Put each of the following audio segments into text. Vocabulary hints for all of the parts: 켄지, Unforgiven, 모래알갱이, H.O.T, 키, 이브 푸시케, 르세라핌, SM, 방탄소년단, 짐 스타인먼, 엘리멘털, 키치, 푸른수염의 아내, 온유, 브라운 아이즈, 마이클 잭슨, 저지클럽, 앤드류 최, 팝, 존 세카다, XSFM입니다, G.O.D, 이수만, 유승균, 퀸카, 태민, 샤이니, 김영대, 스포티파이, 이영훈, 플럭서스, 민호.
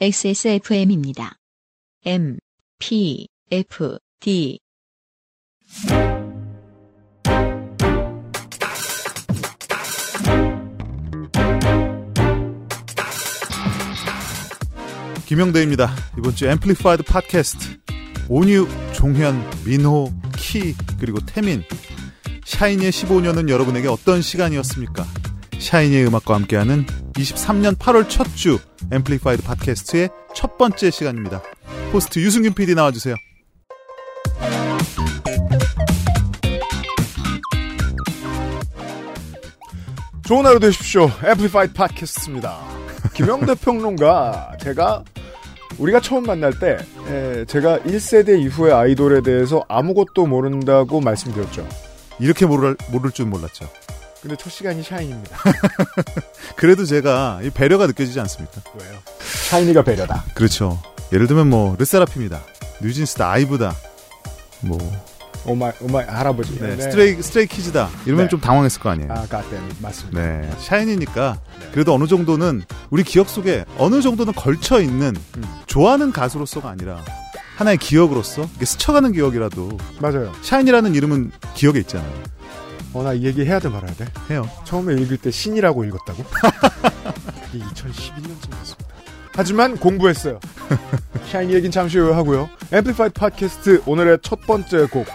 XSFM입니다. MPFD 김영대입니다. 이번 주 앰플리파이드 팟캐스트 온유, 종현, 민호, 키 그리고 태민 샤이니의 15년은 여러분에게 어떤 시간이었습니까? 샤이니의 음악과 함께하는 23년 8월 첫 주 앰플리파이드 팟캐스트의 첫 번째 시간입니다. 호스트 유승균 PD 나와주세요. 좋은 하루 되십시오. 앰플리파이드 팟캐스트입니다. 김영대 평론가, 제가 우리가 처음 만날 때 제가 1세대 이후의 아이돌에 대해서 아무것도 모른다고 말씀드렸죠. 이렇게 모를 줄 몰랐죠. 근데 첫 시간이 샤이니입니다. 그래도 제가 이 배려가 느껴지지 않습니까? 왜요? 샤이니가 배려다. 그렇죠. 예를 들면 뭐 르세라핌이다, 뉴진스다, 아이브다, 뭐 오마이 할아버지, 네, 스트레이 키즈다 이러면 네. 좀 당황했을 거 아니에요. 아, 갓댐 맞습니다. 네, 샤이니니까 네. 그래도 어느 정도는 우리 기억 속에 어느 정도는 걸쳐 있는 좋아하는 가수로서가 아니라 하나의 기억으로서 이게 스쳐가는 기억이라도 맞아요. 샤이니라는 이름은 기억에 있잖아요. 나 이 얘기 해야 돼 말아야 돼? 해요. 처음에 읽을 때 신이라고 읽었다고? 이게 2011년쯤이었습니다. 하지만 공부했어요. 샤이니 얘기는 잠시 후에 하고요. 앰플리파이드 팟캐스트 오늘의 첫 번째 곡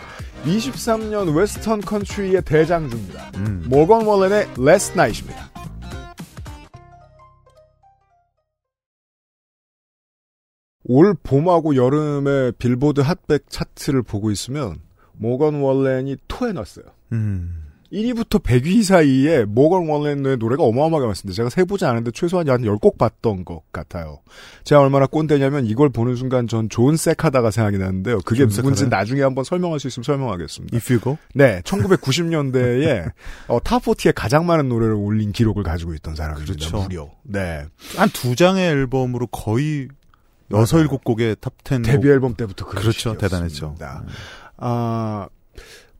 23년 웨스턴 컨트리의 대장주입니다. 모건 월렌의 Last Night입니다. 올 봄하고 여름의 빌보드 핫백 차트를 보고 있으면 모건 월렌이 토해놨어요. 1위부터 100위 사이에 모건 월렌의 노래가 어마어마하게 많습니다. 제가 세보지 않았는데 최소한 한 10곡 봤던 것 같아요. 제가 얼마나 꼰대냐면 이걸 보는 순간 전 존 세카다가 생각이 나는데요. 그게 누군지 세카다? 나중에 한번 설명할 수 있으면 설명하겠습니다. If you go? 네. 1990년대에 탑40에 가장 많은 노래를 올린 기록을 가지고 있던 사람입니다. 그렇죠. 무려. 네. 한 두 장의 앨범으로 거의 6, 7곡의 탑10 데뷔 앨범 때부터 그렇죠. 대단했죠. 아...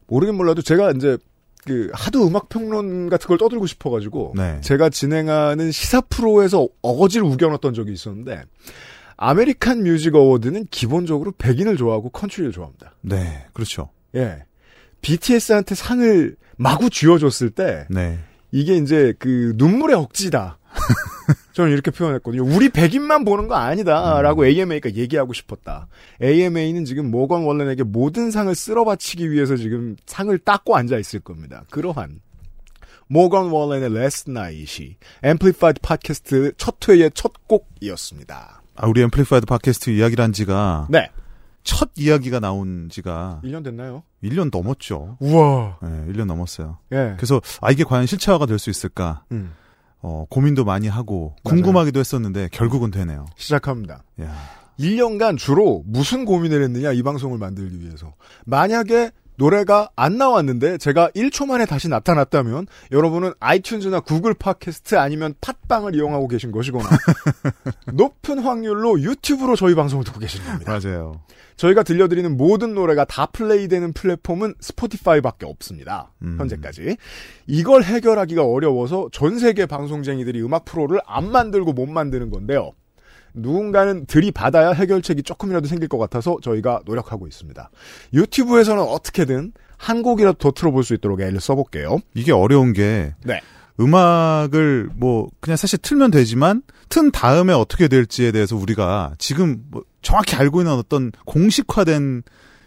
모르긴 몰라도 제가 이제 그 하도 음악 평론 같은 걸 떠들고 싶어가지고 네. 제가 진행하는 시사 프로에서 어거지를 우겨놨던 적이 있었는데 아메리칸 뮤직 어워드는 기본적으로 백인을 좋아하고 컨트리를 좋아합니다. 네, 그렇죠. 예, BTS한테 상을 마구 쥐어줬을 때 네. 이게 이제 그 눈물의 억지다. 저는 이렇게 표현했거든요. 우리 백인만 보는 거 아니다라고 AMA가 얘기하고 싶었다. AMA는 지금 모건 월렌에게 모든 상을 쓸어바치기 위해서 지금 상을 닦고 앉아있을 겁니다. 그러한 모건 월렌의 Last Night이 앰플리파이드 팟캐스트 첫 회의 첫 곡이었습니다. 아, 우리 앰플리파이드 팟캐스트 이야기를 한 지가 네. 첫 이야기가 나온 지가 1년 됐나요? 1년 넘었죠. 우와. 네, 1년 넘었어요. 예. 그래서 아 이게 과연 실체화가 될 수 있을까? 고민도 많이 하고 맞아요. 궁금하기도 했었는데 결국은 되네요. 시작합니다. 야. 1년간 주로 무슨 고민을 했느냐 이 방송을 만들기 위해서. 만약에 노래가 안 나왔는데 제가 1초 만에 다시 나타났다면 여러분은 아이튠즈나 구글 팟캐스트 아니면 팟빵을 이용하고 계신 것이거나 높은 확률로 유튜브로 저희 방송을 듣고 계신 겁니다. 맞아요. 저희가 들려드리는 모든 노래가 다 플레이되는 플랫폼은 스포티파이밖에 없습니다. 현재까지. 이걸 해결하기가 어려워서 전 세계 방송쟁이들이 음악 프로를 안 만들고 못 만드는 건데요. 누군가는 들이받아야 해결책이 조금이라도 생길 것 같아서 저희가 노력하고 있습니다. 유튜브에서는 어떻게든 한 곡이라도 더 틀어볼 수 있도록 애를 써볼게요. 이게 어려운 게 네. 음악을 뭐 그냥 사실 틀면 되지만 튼 다음에 어떻게 될지에 대해서 우리가 지금 뭐 정확히 알고 있는 어떤 공식화된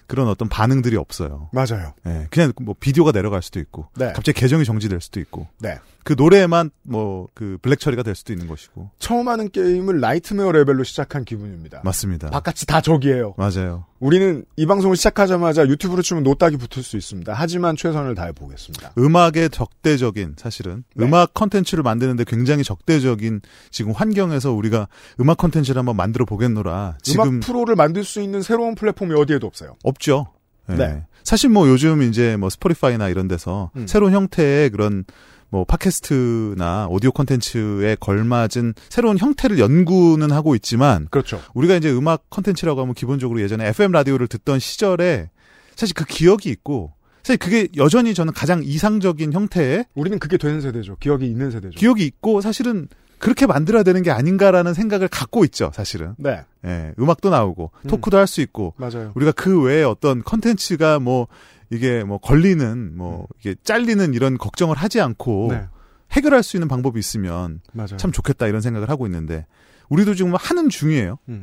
그런 어떤 반응들이 없어요. 맞아요. 네, 그냥 뭐 비디오가 내려갈 수도 있고 네. 갑자기 계정이 정지될 수도 있고 네. 그 노래에만 뭐 그 블랙 처리가 될 수도 있는 것이고 처음 하는 게임을 라이트메어 레벨로 시작한 기분입니다. 맞습니다. 바깥이 다 적이에요. 맞아요. 우리는 이 방송을 시작하자마자 유튜브로 치면 노딱이 붙을 수 있습니다. 하지만 최선을 다해보겠습니다. 음악의 적대적인 사실은 네. 음악 컨텐츠를 만드는데 굉장히 적대적인 지금 환경에서 우리가 음악 컨텐츠를 한번 만들어 보겠노라. 지금 음악 프로를 만들 수 있는 새로운 플랫폼이 어디에도 없어요. 없죠. 네. 네. 사실 뭐 요즘 이제 뭐 스포티파이나 이런 데서 새로운 형태의 그런 뭐 팟캐스트나 오디오 콘텐츠에 걸맞은 새로운 형태를 연구는 하고 있지만 그렇죠. 우리가 이제 음악 콘텐츠라고 하면 기본적으로 예전에 FM 라디오를 듣던 시절에 사실 그 기억이 있고 사실 그게 여전히 저는 가장 이상적인 형태의 우리는 그게 되는 세대죠. 기억이 있는 세대죠. 기억이 있고 사실은 그렇게 만들어야 되는 게 아닌가라는 생각을 갖고 있죠, 사실은. 네. 예, 음악도 나오고 토크도 할 수 있고. 맞아요. 우리가 그 외에 어떤 컨텐츠가 뭐 이게 뭐 걸리는 뭐 이게 잘리는 이런 걱정을 하지 않고 네. 해결할 수 있는 방법이 있으면 맞아요. 참 좋겠다 이런 생각을 하고 있는데 우리도 지금 하는 중이에요. 네.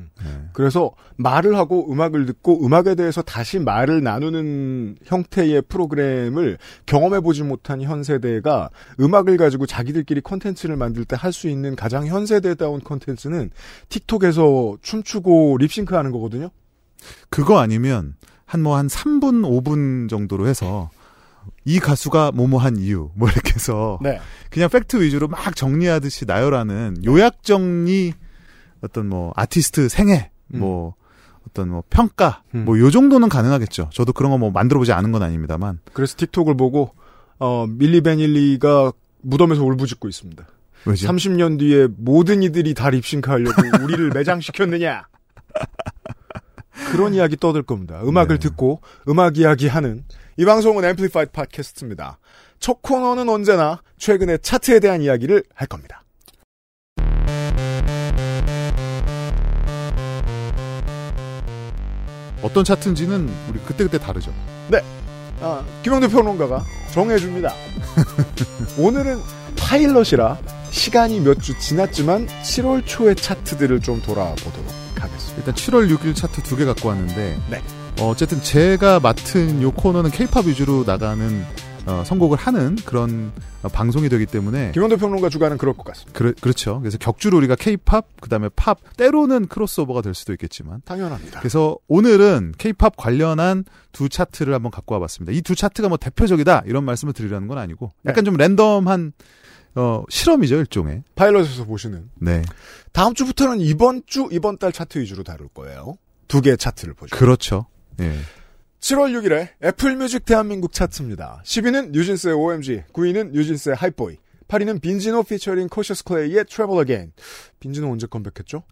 그래서 말을 하고 음악을 듣고 음악에 대해서 다시 말을 나누는 형태의 프로그램을 경험해보지 못한 현 세대가 음악을 가지고 자기들끼리 콘텐츠를 만들 때 할 수 있는 가장 현 세대다운 콘텐츠는 틱톡에서 춤추고 립싱크하는 거거든요. 그거 아니면 한 3분, 5분 정도로 해서 이 가수가 뭐뭐한 이유 뭐 이렇게 해서 네. 그냥 팩트 위주로 막 정리하듯이 나열하는 요약 정리 어떤 뭐 아티스트 생애 뭐 어떤 뭐 평가 뭐 요 정도는 가능하겠죠. 저도 그런 거 뭐 만들어보지 않은 건 아닙니다만. 그래서 틱톡을 보고 밀리 베닐리가 무덤에서 울부짖고 있습니다. 왜죠? 30년 뒤에 모든 이들이 다 립싱크하려고 우리를 매장시켰느냐. 그런 이야기 떠들 겁니다. 음악을 네. 듣고 음악 이야기하는 이 방송은 앰플리파이드 팟캐스트입니다. 첫 코너는 언제나 최근의 차트에 대한 이야기를 할 겁니다. 어떤 차트인지는 우리 그때그때 다르죠. 네. 김영대 평론가가 정해줍니다. 오늘은 파일럿이라 시간이 몇 주 지났지만 7월 초의 차트들을 좀 돌아보도록 하겠습니다. 일단 7월 6일 차트 2개 갖고 왔는데 네. 어쨌든 제가 맡은 요 코너는 K-POP 위주로 나가는 선곡을 하는 그런 방송이 되기 때문에 김영대 평론가 주간은 그럴 것 같습니다. 그렇죠. 그래서 격주로 우리가 K-POP 그다음에 팝 때로는 크로스오버가 될 수도 있겠지만 당연합니다. 그래서 오늘은 K-POP 관련한 두 차트를 한번 갖고 와봤습니다. 이 두 차트가 뭐 대표적이다 이런 말씀을 드리려는 건 아니고 약간 네. 좀 랜덤한 실험이죠 일종의 파일럿에서 보시는. 네. 다음 주부터는 이번 달 차트 위주로 다룰 거예요. 두 개의 차트를 보죠. 그렇죠. 예. 7월 6일에 애플뮤직 대한민국 차트입니다. 10위는 뉴진스의 OMG, 9위는 뉴진스의 하이보이, 8위는 빈지노 피처링 코셔스 클레이의 Travel Again. 빈지노 언제 컴백했죠?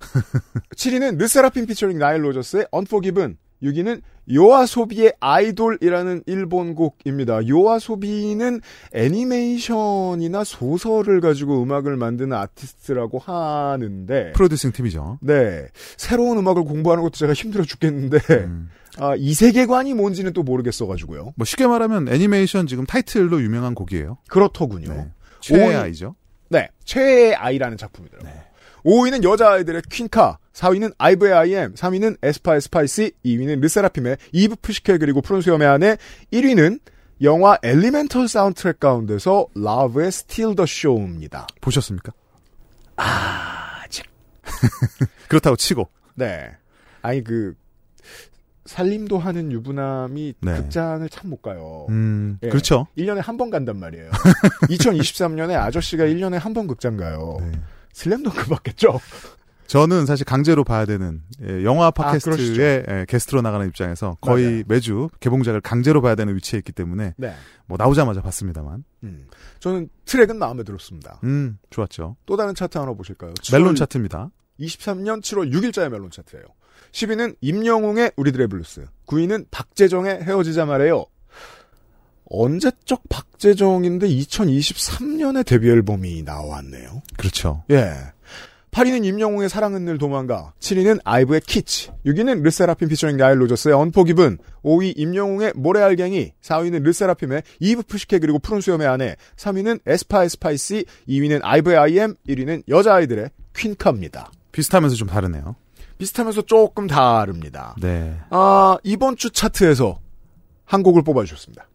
7위는 르세라핌 피처링 나일 로저스의 Unforgiven, 6위는 요아소비의 아이돌이라는 일본 곡입니다. 요아소비는 애니메이션이나 소설을 가지고 음악을 만드는 아티스트라고 하는데 프로듀싱 팀이죠. 네. 새로운 음악을 공부하는 것도 제가 힘들어 죽겠는데 이 세계관이 뭔지는 또 모르겠어가지고요. 뭐 쉽게 말하면 애니메이션 지금 타이틀로 유명한 곡이에요. 그렇더군요. 네. 최애의 아이죠. 네. 최애의 아이라는 작품이더라고요. 네. 5위는 여자아이들의 퀸카, 4위는 아이브의 아이엠, 3위는 에스파의 스파이시, 2위는 르세라핌의 이브 푸시케 그리고 푸른수염의 아내, 1위는 영화 엘리멘털 사운드트랙 가운데서 러브의 스틸 더 쇼입니다. 보셨습니까? 아직. 그렇다고 치고. 네. 아니 살림도 하는 유부남이 네. 극장을 참 못 가요. 예. 그렇죠. 1년에 한 번 간단 말이에요. 2023년에 아저씨가 1년에 한 번 극장 가요. 네. 슬램덩크 받겠죠? 저는 사실 강제로 봐야 되는 영화 팟캐스트의 게스트로 나가는 입장에서 거의 맞아요. 매주 개봉작을 강제로 봐야 되는 위치에 있기 때문에 네. 뭐 나오자마자 봤습니다만 저는 트랙은 마음에 들었습니다. 좋았죠. 또 다른 차트 하나 보실까요? 멜론 차트입니다. 23년 7월 6일자의 멜론 차트예요. 10위는 임영웅의 우리들의 블루스, 9위는 박재정의 헤어지자 말해요. 언제적 박재정인데 2023년에 데뷔 앨범이 나왔네요. 그렇죠. 예. 8위는 임영웅의 사랑은 늘 도망가, 7위는 아이브의 키치, 6위는 르세라핌 피처링 나일 로저스의 언포기븐, 5위 임영웅의 모래알갱이, 4위는 르세라핌의 이브 푸시케 그리고 푸른수염의 아내, 3위는 에스파의 스파이시, 2위는 아이브의 아이엠, 1위는 여자아이들의 퀸카입니다. 비슷하면서 좀 다르네요. 비슷하면서 조금 다릅니다. 네. 이번 주 차트에서 한 곡을 뽑아주셨습니다.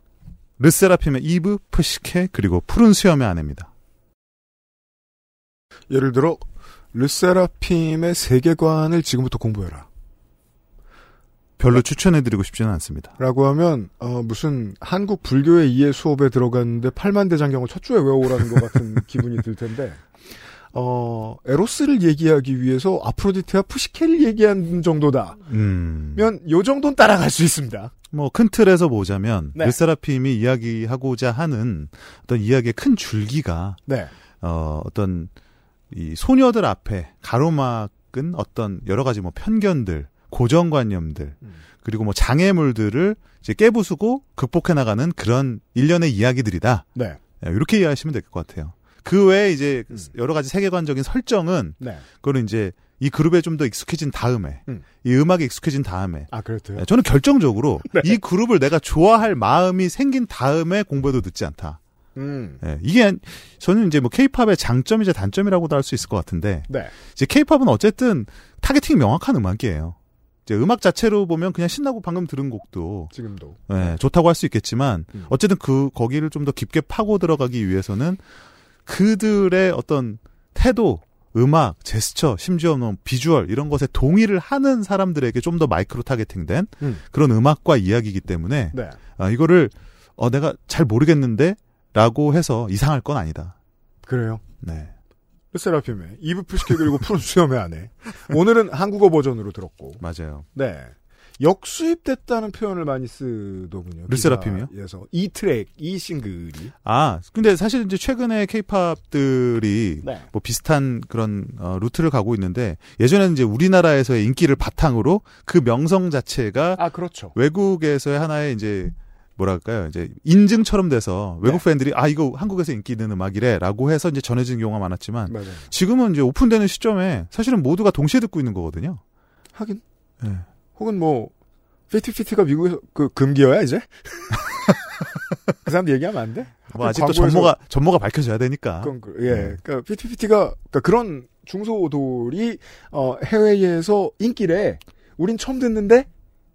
르세라핌의 이브 푸시케 그리고 푸른 수염의 아내입니다. 예를 들어 르세라핌의 세계관을 지금부터 공부해라. 별로 추천해드리고 싶지는 않습니다. 라고 하면 무슨 한국 불교의 이해 수업에 들어갔는데 팔만대장경을 첫 주에 외워오라는 것 같은 기분이 들 텐데 에로스를 얘기하기 위해서 아프로디테와 푸시케를 얘기한 정도다. 면 요 정도는 따라갈 수 있습니다. 뭐 큰 틀에서 보자면 네. 르세라핌이 이야기하고자 하는 어떤 이야기의 큰 줄기가 네. 어떤 이 소녀들 앞에 가로막은 어떤 여러 가지 뭐 편견들, 고정관념들 그리고 뭐 장애물들을 이제 깨부수고 극복해 나가는 그런 일련의 이야기들이다. 네. 이렇게 이해하시면 될 것 같아요. 그 외에 이제 여러 가지 세계관적인 설정은 네. 그거는 이제 이 그룹에 좀 더 익숙해진 다음에 이 음악에 익숙해진 다음에 아 그렇대요. 저는 결정적으로 네. 이 그룹을 내가 좋아할 마음이 생긴 다음에 공부해도 늦지 않다. 네, 이게 저는 이제 뭐 K-팝의 장점이자 단점이라고도 할 수 있을 것 같은데 네. 이제 K-팝은 어쨌든 타겟팅이 명확한 음악이에요. 이제 음악 자체로 보면 그냥 신나고 방금 들은 곡도 지금도 네, 좋다고 할 수 있겠지만 어쨌든 그 거기를 좀 더 깊게 파고 들어가기 위해서는 그들의 어떤 태도, 음악, 제스처, 심지어 뭐 비주얼 이런 것에 동의를 하는 사람들에게 좀 더 마이크로 타겟팅된 그런 음악과 이야기이기 때문에 네. 아, 이거를 내가 잘 모르겠는데 라고 해서 이상할 건 아니다. 그래요? 네. 르세라핌의 이브 푸시케 그리고 푸른수염의 아내. 오늘은 한국어 버전으로 들었고. 맞아요. 네. 역수입됐다는 표현을 많이 쓰더군요. 르세라핌이요? 그래서 이 트랙, 이 싱글이. 아, 근데 사실 이제 최근에 K-팝들이 네. 뭐 비슷한 그런 루트를 가고 있는데 예전에는 이제 우리나라에서의 인기를 바탕으로 그 명성 자체가 아, 그렇죠. 외국에서의 하나의 이제 뭐랄까요? 이제 인증처럼 돼서 외국 네. 팬들이 아 이거 한국에서 인기 있는 음악이래라고 해서 이제 전해진 경우가 많았지만 맞아요. 지금은 이제 오픈되는 시점에 사실은 모두가 동시에 듣고 있는 거거든요. 하긴. 네. 혹은 뭐 피티피티가 미국에서 그 금기어야 이제 그 사람 얘기하면 안 돼? 뭐 아직도 전모가 밝혀져야 되니까. 예, 그러니까 피티피티가 그러니까 그런 중소돌이 해외에서 인기래. 우린 처음 듣는데.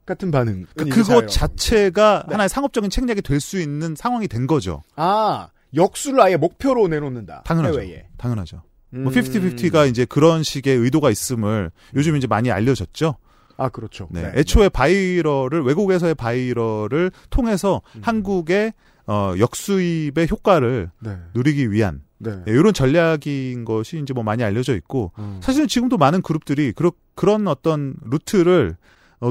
같은 반응. 그러니까 그거 자체가 네. 하나의 상업적인 책략이 될 수 있는 상황이 된 거죠. 아, 역수를 아예 목표로 내놓는다. 당연하죠. 해외에. 당연하죠. 뭐 50-50가 이제 그런 식의 의도가 있음을 요즘 이제 많이 알려졌죠. 아, 그렇죠. 네. 네. 애초에 바이럴을 외국에서의 바이럴을 통해서 한국의 역수입의 효과를 네. 누리기 위한 네. 네, 이런 전략인 것이 이제 뭐 많이 알려져 있고 사실은 지금도 많은 그룹들이 그런 어떤 루트를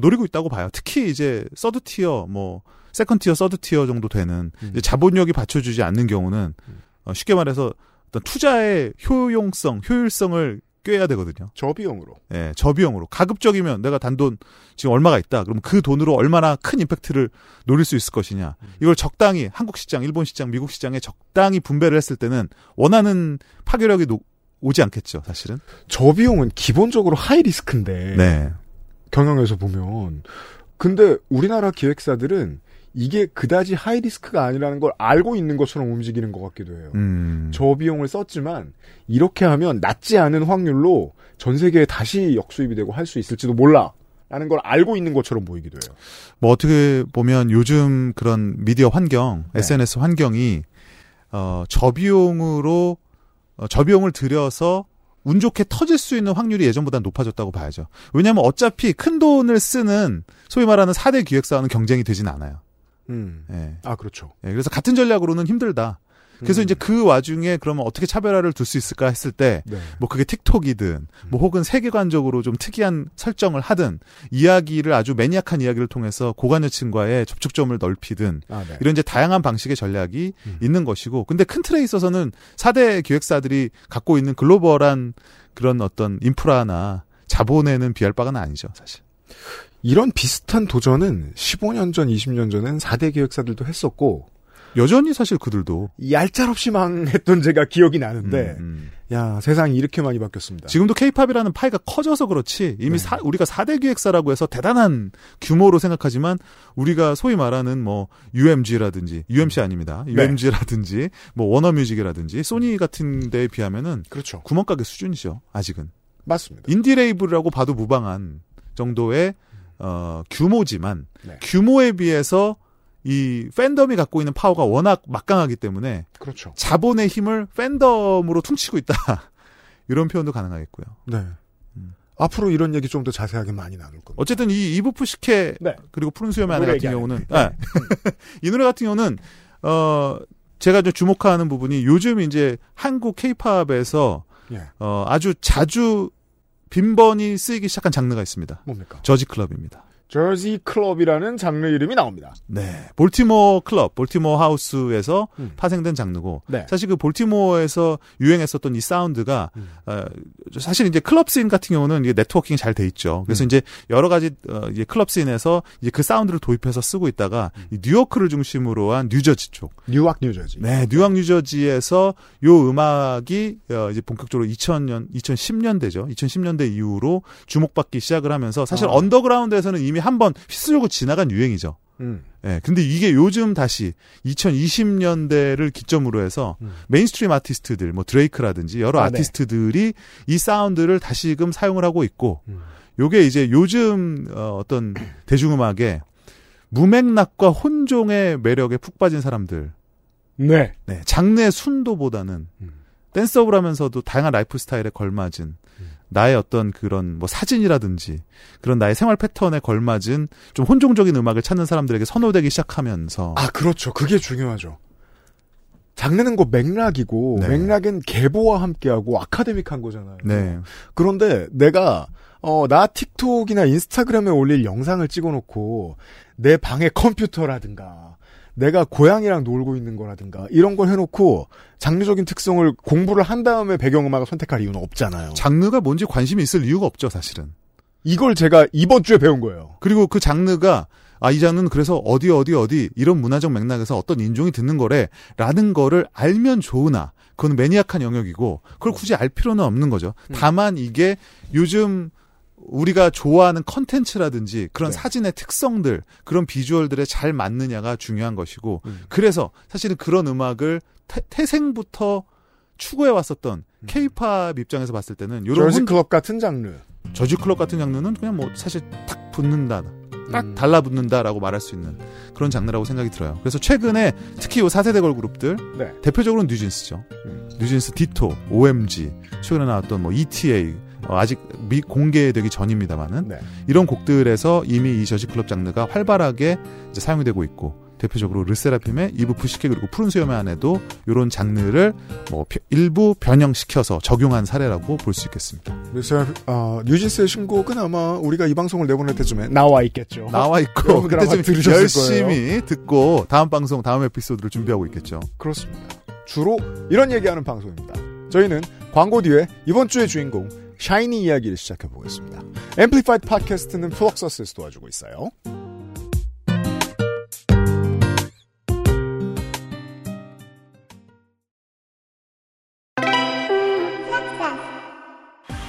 노리고 있다고 봐요. 특히 이제 서드 티어, 뭐 세컨 티어, 서드 티어 정도 되는 이제 자본력이 받쳐주지 않는 경우는 쉽게 말해서 어떤 투자의 효율성을 꿰야 되거든요. 저비용으로. 예, 네, 저비용으로. 가급적이면 내가 단돈 지금 얼마가 있다. 그럼 그 돈으로 얼마나 큰 임팩트를 노릴 수 있을 것이냐. 이걸 적당히 한국 시장, 일본 시장, 미국 시장에 적당히 분배를 했을 때는 원하는 파괴력이 오지 않겠죠, 사실은. 저비용은 기본적으로 하이 리스크인데. 네. 경영에서 보면 근데 우리나라 기획사들은 이게 그다지 하이 리스크가 아니라는 걸 알고 있는 것처럼 움직이는 것 같기도 해요. 저비용을 썼지만 이렇게 하면 낮지 않은 확률로 전 세계에 다시 역수입이 되고 할 수 있을지도 몰라라는 걸 알고 있는 것처럼 보이기도 해요. 뭐 어떻게 보면 요즘 그런 미디어 환경, 네. SNS 환경이 저비용을 들여서 운 좋게 터질 수 있는 확률이 예전보다 높아졌다고 봐야죠. 왜냐하면 어차피 큰 돈을 쓰는 소위 말하는 4대 기획사와는 경쟁이 되진 않아요. 예. 아 그렇죠. 예, 그래서 같은 전략으로는 힘들다. 그래서 이제 그 와중에 그러면 어떻게 차별화를 둘 수 있을까 했을 때, 네. 뭐 그게 틱톡이든, 뭐 혹은 세계관적으로 좀 특이한 설정을 하든, 이야기를 아주 매니악한 이야기를 통해서 고관여층과의 접촉점을 넓히든, 아, 네. 이런 이제 다양한 방식의 전략이 있는 것이고, 근데 큰 틀에 있어서는 4대 기획사들이 갖고 있는 글로벌한 그런 어떤 인프라나 자본에는 비할 바가 아니죠, 사실. 이런 비슷한 도전은 15년 전, 20년 전엔 4대 기획사들도 했었고, 여전히 사실 그들도 얄짤없이 망했던 제가 기억이 나는데 야 세상이 이렇게 많이 바뀌었습니다. 지금도 K-팝이라는 파이가 커져서 그렇지 이미 네. 우리가 4대 기획사라고 해서 대단한 규모로 생각하지만 우리가 소위 말하는 뭐 UMG라든지 UMC 아닙니다. UMG라든지 네. 뭐 워너뮤직이라든지 소니 같은 데에 비하면은 그렇죠. 구멍가게 수준이죠. 아직은. 맞습니다. 인디레이블이라고 봐도 무방한 정도의 규모지만 네. 규모에 비해서 이 팬덤이 갖고 있는 파워가 워낙 막강하기 때문에 그렇죠. 자본의 힘을 팬덤으로 퉁치고 있다. 이런 표현도 가능하겠고요. 네. 앞으로 이런 얘기 좀 더 자세하게 많이 나눌 겁니다. 어쨌든 이 이브 푸시케 네. 그리고 푸른수염의 아내 같은 경우는 네. 이 노래 같은 경우는 제가 좀 주목하는 부분이 요즘 이제 한국 케이팝에서 예. 아주 자주 빈번히 쓰이기 시작한 장르가 있습니다. 뭡니까? 저지클럽입니다. 저지클럽이라는 장르 이름이 나옵니다. 네, 볼티모어 클럽, 볼티모어 하우스에서 파생된 장르고, 네. 사실 그 볼티모어에서 유행했었던 이 사운드가 사실 이제 클럽씬 같은 경우는 이게 네트워킹이 잘 돼 있죠. 그래서 이제 여러 가지 이제 클럽씬에서 이제 그 사운드를 도입해서 쓰고 있다가 이 뉴워크를 중심으로 한 뉴저지 쪽, 뉴저지. 네, 뉴저지에서 요 음악이 이제 본격적으로 2010년대 이후로 주목받기 시작을 하면서 사실 언더그라운드에서는 이미 한번 휩쓸고 지나간 유행이죠. 네, 근데 이게 요즘 다시 2020년대를 기점으로 해서 메인스트림 아티스트들, 뭐 드레이크라든지 여러 아티스트들이 이 사운드를 다시금 사용을 하고 있고, 요게 이제 요즘 어떤 대중음악의 무맥락과 혼종의 매력에 푹 빠진 사람들. 네. 네, 장르의 순도보다는 댄스업을 하면서도 다양한 라이프 스타일에 걸맞은 나의 어떤 그런 뭐 사진이라든지 그런 나의 생활 패턴에 걸맞은 좀 혼종적인 음악을 찾는 사람들에게 선호되기 시작하면서. 아, 그렇죠. 그게 중요하죠. 장르는 곧 맥락이고, 네. 맥락은 계보와 함께하고 아카데믹한 거잖아요. 네. 그런데 내가 나 틱톡이나 인스타그램에 올릴 영상을 찍어놓고 내 방에 컴퓨터라든가 내가 고양이랑 놀고 있는 거라든가 이런 걸 해놓고 장르적인 특성을 공부를 한 다음에 배경음악을 선택할 이유는 없잖아요. 장르가 뭔지 관심이 있을 이유가 없죠, 사실은. 이걸 제가 이번 주에 배운 거예요. 그리고 그 장르가 이 장르는 그래서 어디 이런 문화적 맥락에서 어떤 인종이 듣는 거래 라는 거를 알면 좋으나 그건 매니악한 영역이고 그걸 굳이 알 필요는 없는 거죠. 다만 이게 요즘 우리가 좋아하는 컨텐츠라든지 그런 사진의 특성들, 그런 비주얼들에 잘 맞느냐가 중요한 것이고 그래서 사실은 그런 음악을 태생부터 추구해 왔었던 K-팝 입장에서 봤을 때는 이런 저지클럽 같은 장르, 저지클럽 같은 장르는 그냥 뭐 사실 탁 붙는다, 딱 달라붙는다라고 말할 수 있는 그런 장르라고 생각이 들어요. 그래서 최근에 특히 요 4세대 걸그룹들, 대표적으로는 뉴진스죠. 뉴진스, 디토, OMG, 최근에 나왔던 뭐 ETA, 아직 공개되기 전입니다만은 이런 곡들에서 이미 이 저지클럽 장르가 활발하게 이제 사용이 되고 있고, 대표적으로 르세라핌의 이브 푸시케 그리고 푸른수염의 아내도 이런 장르를 뭐 일부 변형시켜서 적용한 사례라고 볼 수 있겠습니다. 뉴진스의 신곡은 아마 우리가 이 방송을 내보낼 때쯤에 나와 있겠죠. 나와 있고 그때쯤 열심히 거예요. 듣고 다음 방송, 다음 에피소드를 준비하고 있겠죠. 그렇습니다. 주로 이런 얘기하는 방송입니다. 저희는 광고 뒤에 이번 주의 주인공 샤이니 이야기를 시작해보겠습니다. 앰플리파이드 팟캐스트는 플럭서스에서 도와주고 있어요.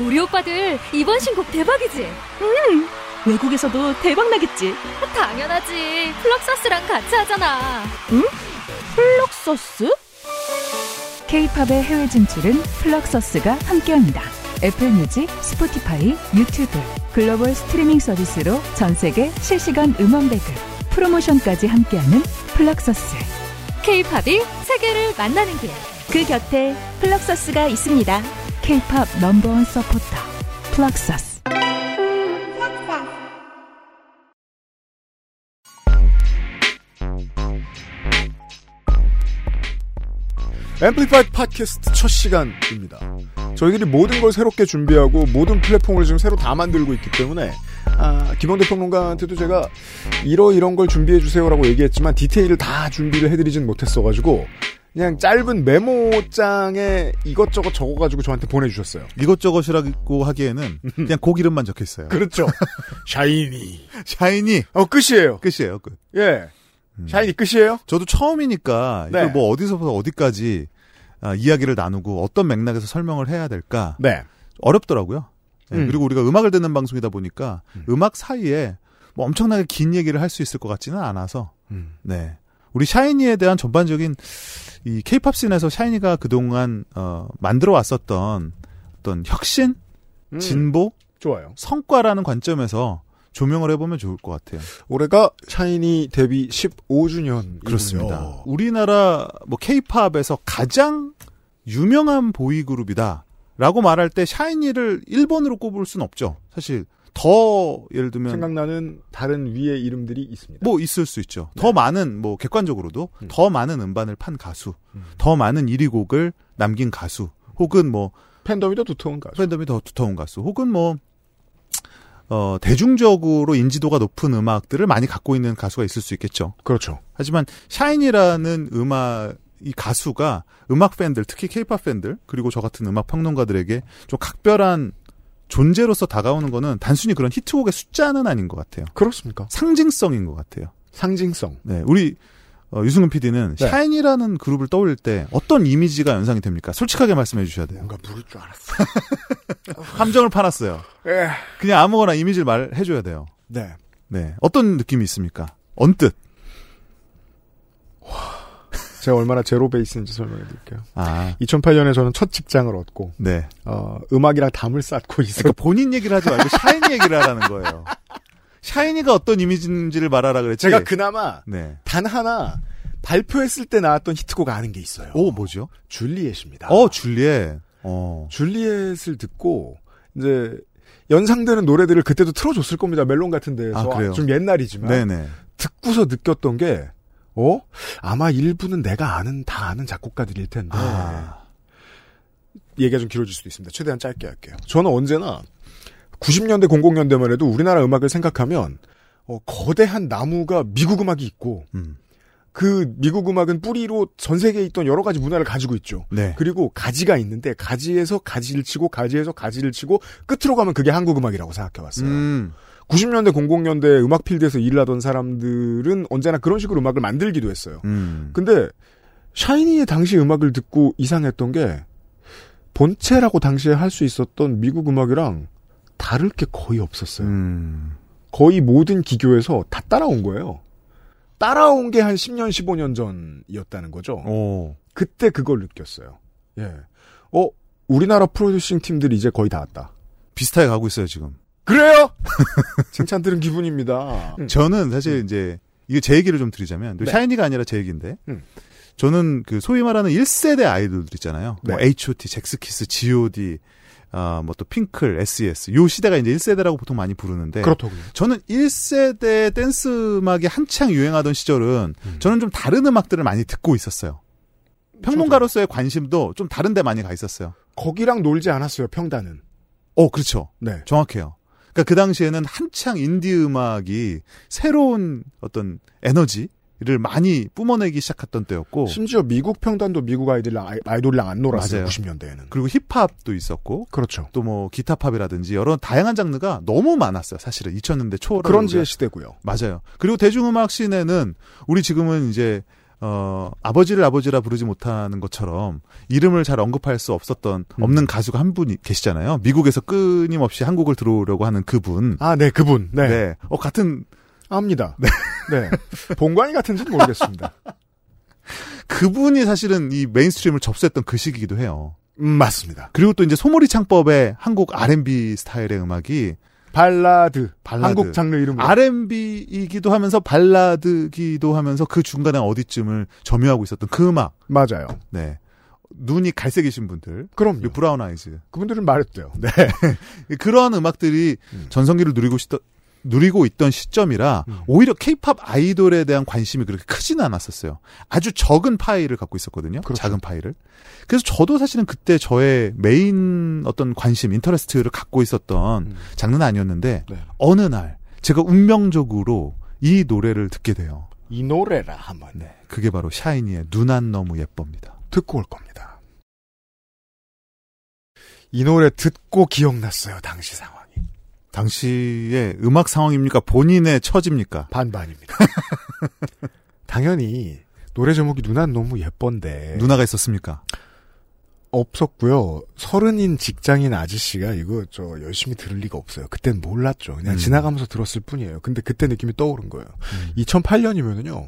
우리 오빠들 이번 신곡 대박이지? 응! 외국에서도 대박나겠지? 당연하지. 플럭서스랑 같이 하잖아. 응? 플럭서스? K-팝의 해외 진출은 플럭서스가 함께합니다. 애플뮤직, 스포티파이, 유튜브, 글로벌 스트리밍 서비스로 전 세계 실시간 음원 배급, 프로모션까지 함께하는 플럭서스. K-팝이 세계를 만나는 길. 그 곁에 플럭서스가 있습니다. K-팝 넘버원 서포터 플럭서스. 앰플리파이드 팟캐스트 첫 시간입니다. 저희들이 모든 걸 새롭게 준비하고 모든 플랫폼을 지금 새로 다 만들고 있기 때문에 김영대 평론가한테도 제가 이런 걸 준비해주세요라고 얘기했지만 디테일을 다 준비를 해드리진 못했어가지고 그냥 짧은 메모장에 이것저것 적어가지고 저한테 보내주셨어요. 이것저것이라고 하기에는 그냥 곡 이름만 적혀있어요. 그렇죠. 샤이니. 끝이에요. 예. 샤이니 끝이에요? 저도 처음이니까 이걸 뭐 어디서부터 어디까지 이야기를 나누고 어떤 맥락에서 설명을 해야 될까? 네. 어렵더라고요. 그리고 우리가 음악을 듣는 방송이다 보니까 음악 사이에 뭐 엄청나게 긴 얘기를 할 수 있을 것 같지는 않아서. 네. 우리 샤이니에 대한 전반적인 이 K-팝 씬에서 샤이니가 그동안 만들어 왔었던 어떤 혁신, 진보, 좋아요. 성과라는 관점에서 조명을 해보면 좋을 것 같아요. 올해가 샤이니 데뷔 15주년. 그렇습니다. 우리나라 뭐 K-팝에서 가장 유명한 보이그룹이다라고 말할 때 샤이니를 1번으로 꼽을 수는 없죠. 사실 더 예를 들면 생각나는 다른 위의 이름들이 있습니다. 뭐 있을 수 있죠. 더 많은 뭐 객관적으로도 더 많은 음반을 판 가수, 더 많은 1위 곡을 남긴 가수, 혹은 뭐 팬덤이 더 두터운 가수, 혹은 뭐 대중적으로 인지도가 높은 음악들을 많이 갖고 있는 가수가 있을 수 있겠죠. 그렇죠. 하지만 샤이니라는 이 가수가 음악 팬들, 특히 케이팝 팬들, 그리고 저 같은 음악 평론가들에게 좀 각별한 존재로서 다가오는 거는 단순히 그런 히트곡의 숫자는 아닌 것 같아요. 그렇습니까? 상징성인 것 같아요. 상징성. 네, 우리 유승균 PD는 네. 샤이니라는 그룹을 떠올릴 때 어떤 이미지가 연상이 됩니까? 솔직하게 말씀해 주셔야 돼요. 뭔가 물을 줄 알았어. 함정을 파놨어요. 예. 그냥 아무거나 이미지를 말해 줘야 돼요. 네. 네. 어떤 느낌이 있습니까? 언뜻. 제가 얼마나 제로 베이스인지 설명해 드릴게요. 2008년에 저는 첫 직장을 얻고 네. 음악이랑 담을 쌓고 있어요. 그러니까 본인 얘기를 하지 말고 샤이니 얘기를 하라는 거예요. 샤이니가 어떤 이미지인지를 말하라 그랬지. 제가 그나마 네. 단 하나 발표했을 때 나왔던 히트곡 아는 게 있어요. 오, 뭐죠? 줄리엣입니다. 줄리엣. 줄리엣을 듣고 이제 연상되는 노래들을 그때도 틀어줬을 겁니다. 멜론 같은 데에서. 좀 옛날이지만. 네네. 듣고서 느꼈던 게 아마 일부는 내가 다 아는 작곡가들일 텐데. 얘기가 좀 길어질 수도 있습니다. 최대한 짧게 할게요. 저는 언제나 90년대, 00년대만 해도 우리나라 음악을 생각하면 거대한 나무가 미국 음악이 있고 그 미국 음악은 뿌리로 전 세계에 있던 여러 가지 문화를 가지고 있죠. 네. 그리고 가지가 있는데 가지에서 가지를 치고 가지에서 가지를 치고 끝으로 가면 그게 한국 음악이라고 생각해봤어요. 90년대, 00년대 음악 필드에서 일을 하던 사람들은 언제나 그런 식으로 음악을 만들기도 했어요. 근데 샤이니의 당시 음악을 듣고 이상했던 게 본체라고 당시에 할 수 있었던 미국 음악이랑 다를 게 거의 없었어요. 거의 모든 기교에서 다 따라온 거예요. 따라온 게 한 10년, 15년 전이었다는 거죠. 그때 그걸 느꼈어요. 예. 우리나라 프로듀싱 팀들이 이제 거의 다 왔다. 비슷하게 가고 있어요, 지금. 그래요? 칭찬 들은 기분입니다. 저는 사실 이제, 이게 제 얘기를 좀 드리자면, 네. 샤이니가 아니라 제 얘기인데, 저는 그 소위 말하는 1세대 아이돌들 있잖아요. 네. H.O.T, 잭스키스, G.O.D, 또 핑클, SES. 요 시대가 이제 1세대라고 보통 많이 부르는데. 그렇더군요. 저는 1세대 댄스 음악이 한창 유행하던 시절은 저는 좀 다른 음악들을 많이 듣고 있었어요. 평론가로서의 관심도 좀 다른 데 많이 가 있었어요. 거기랑 놀지 않았어요, 평단은. 그렇죠. 네. 정확해요. 그러니까 그 당시에는 한창 인디 음악이 새로운 어떤 에너지를 많이 뿜어내기 시작했던 때였고 심지어 미국 평단도 미국 아이돌이랑 안 놀았어요. 맞아요. 90년대에는. 그리고 힙합도 있었고 그렇죠. 또 뭐 기타팝이라든지 여러 다양한 장르가 너무 많았어요. 사실은 2000년대 초라는 그런지의 시대고요. 맞아요. 그리고 대중음악 씬에는 우리 지금은 이제 아버지를 아버지라 부르지 못하는 것처럼 이름을 잘 언급할 수 없는 가수가 한 분이 계시잖아요. 미국에서 끊임없이 한국을 들어오려고 하는 그분. 네, 그분. 네. 네. 같은. 압니다. 네. 네. 본관이 같은지는 모르겠습니다. 그분이 사실은 이 메인스트림을 접수했던 그 시기이기도 해요. 맞습니다. 그리고 또 이제 소몰이 창법의 한국 R&B 스타일의 음악이 발라드. 한국 장르 이름으로. R&B이기도 하면서 발라드기도 하면서 그 중간에 어디쯤을 점유하고 있었던 그 음악. 맞아요. 네. 눈이 갈색이신 분들. 그럼요. 브라운 아이즈. 그분들은 말했대요. 네. 그런 음악들이 전성기를 누리고 있던 시점이라 오히려 케이팝 아이돌에 대한 관심이 그렇게 크진 않았었어요. 아주 적은 파이를 갖고 있었거든요. 그렇죠. 작은 파이를. 그래서 저도 사실은 그때 저의 메인 어떤 관심, 인터레스트를 갖고 있었던 장르는 아니었는데 네. 어느 날 제가 운명적으로 이 노래를 듣게 돼요. 이 노래라 하면 네. 그게 바로 샤이니의 눈 안 너무 예쁩니다. 듣고 올 겁니다. 이 노래 듣고 기억났어요. 당시 상황. 당시의 음악 상황입니까? 본인의 처지입니까? 반반입니다. 당연히 노래 제목이 누난 너무 예쁜데 누나가 있었습니까? 없었고요. 30인 직장인 아저씨가 이거 저 열심히 들을 리가 없어요. 그땐 몰랐죠. 그냥 지나가면서 들었을 뿐이에요. 근데 그때 느낌이 떠오른 거예요. 2008년이면은요.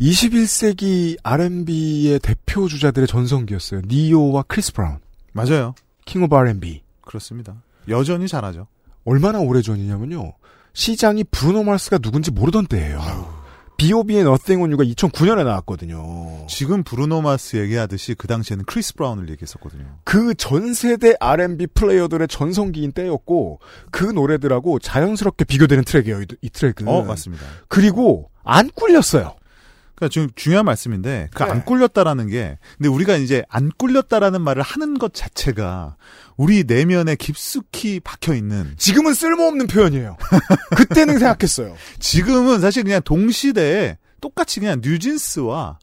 21세기 R&B의 대표 주자들의 전성기였어요. 니오와 크리스 브라운. 맞아요. 킹 오브 R&B. 그렇습니다. 여전히 잘하죠. 얼마나 오래전이냐면요. 시장이 브루노 마스가 누군지 모르던 때예요. B.O.B의 Nothing On You가 2009년에 나왔거든요. 지금 브루노 마스 얘기하듯이 그 당시에는 크리스 브라운을 얘기했었거든요. 그 전 세대 R&B 플레이어들의 전성기인 때였고 그 노래들하고 자연스럽게 비교되는 트랙이에요. 이 트랙은. 맞습니다. 그리고 안 꿀렸어요. 그러니까 지금 중요한 말씀인데 그 안 꿀렸다라는 게, 근데 우리가 이제 안 꿀렸다라는 말을 하는 것 자체가 우리 내면에 깊숙이 박혀있는, 지금은 쓸모없는 표현이에요. 그때는 생각했어요. 지금은 사실 그냥 동시대에 똑같이 그냥 뉴진스와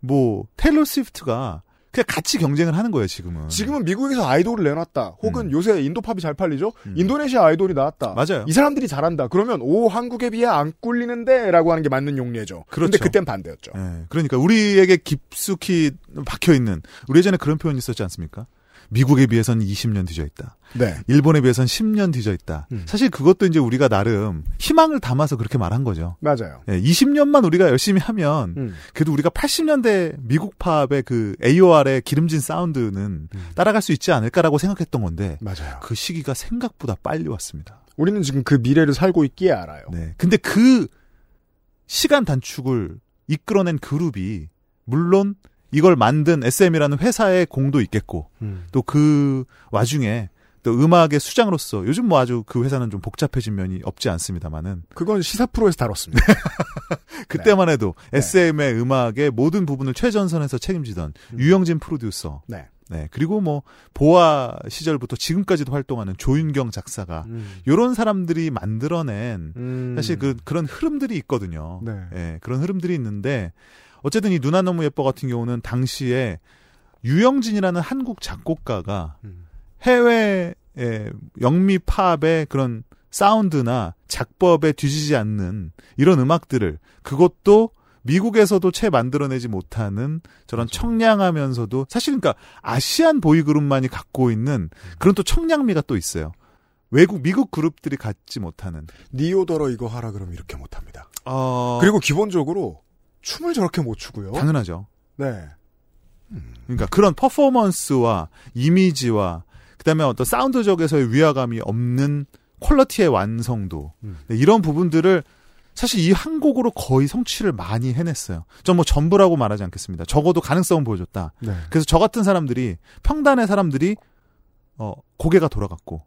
뭐 테일러 스위프트가 그냥 같이 경쟁을 하는 거예요. 지금은 미국에서 아이돌을 내놨다. 혹은 요새 인도팝이 잘 팔리죠. 인도네시아 아이돌이 나왔다. 맞아요. 이 사람들이 잘한다. 그러면 오, 한국에 비해 안 꿀리는데 라고 하는 게 맞는 용례죠. 그런데 그렇죠. 그땐 반대였죠. 네. 그러니까 우리에게 깊숙이 박혀있는, 우리 예전에 그런 표현이 있었지 않습니까? 미국에 비해서는 20년 뒤져있다. 네. 일본에 비해서는 10년 뒤져있다. 사실 그것도 이제 우리가 나름 희망을 담아서 그렇게 말한 거죠. 맞아요. 네, 20년만 우리가 열심히 하면 그래도 우리가 80년대 미국 팝의 그 AOR의 기름진 사운드는 따라갈 수 있지 않을까라고 생각했던 건데, 맞아요. 그 시기가 생각보다 빨리 왔습니다. 우리는 지금 그 미래를 살고 있기에 알아요. 네. 근데 그 시간 단축을 이끌어낸 그룹이 물론 이걸 만든 SM이라는 회사의 공도 있겠고, 또 그 와중에 또 음악의 수장으로서 요즘 뭐 아주 그 회사는 좀 복잡해진 면이 없지 않습니다만은, 그건 시사 프로에서 다뤘습니다. 그때만 해도 네. SM의 음악의 모든 부분을 최전선에서 책임지던 유영진 프로듀서, 네, 그리고 뭐 보아 시절부터 지금까지도 활동하는 조윤경 작사가, 이런 사람들이 만들어낸 사실 그런 흐름들이 있거든요. 네. 네, 그런 흐름들이 있는데. 어쨌든 이 누나 너무 예뻐 같은 경우는 당시에 유영진이라는 한국 작곡가가 해외의 영미 팝의 그런 사운드나 작법에 뒤지지 않는 이런 음악들을, 그것도 미국에서도 채 만들어내지 못하는 저런 청량하면서도 사실 그러니까 아시안 보이그룹만이 갖고 있는 그런 또 청량미가 또 있어요. 외국 미국 그룹들이 갖지 못하는. 니오더러 이거 하라 그러면 이렇게 못합니다. 그리고 기본적으로 춤을 저렇게 못 추고요. 당연하죠. 네. 그러니까 그런 퍼포먼스와 이미지와 그다음에 어떤 사운드적에서의 위화감이 없는 퀄리티의 완성도, 이런 부분들을 사실 이 한 곡으로 거의 성취를 많이 해냈어요. 전 뭐 전부라고 말하지 않겠습니다. 적어도 가능성은 보여줬다. 네. 그래서 저 같은 사람들이, 평단의 사람들이 고개가 돌아갔고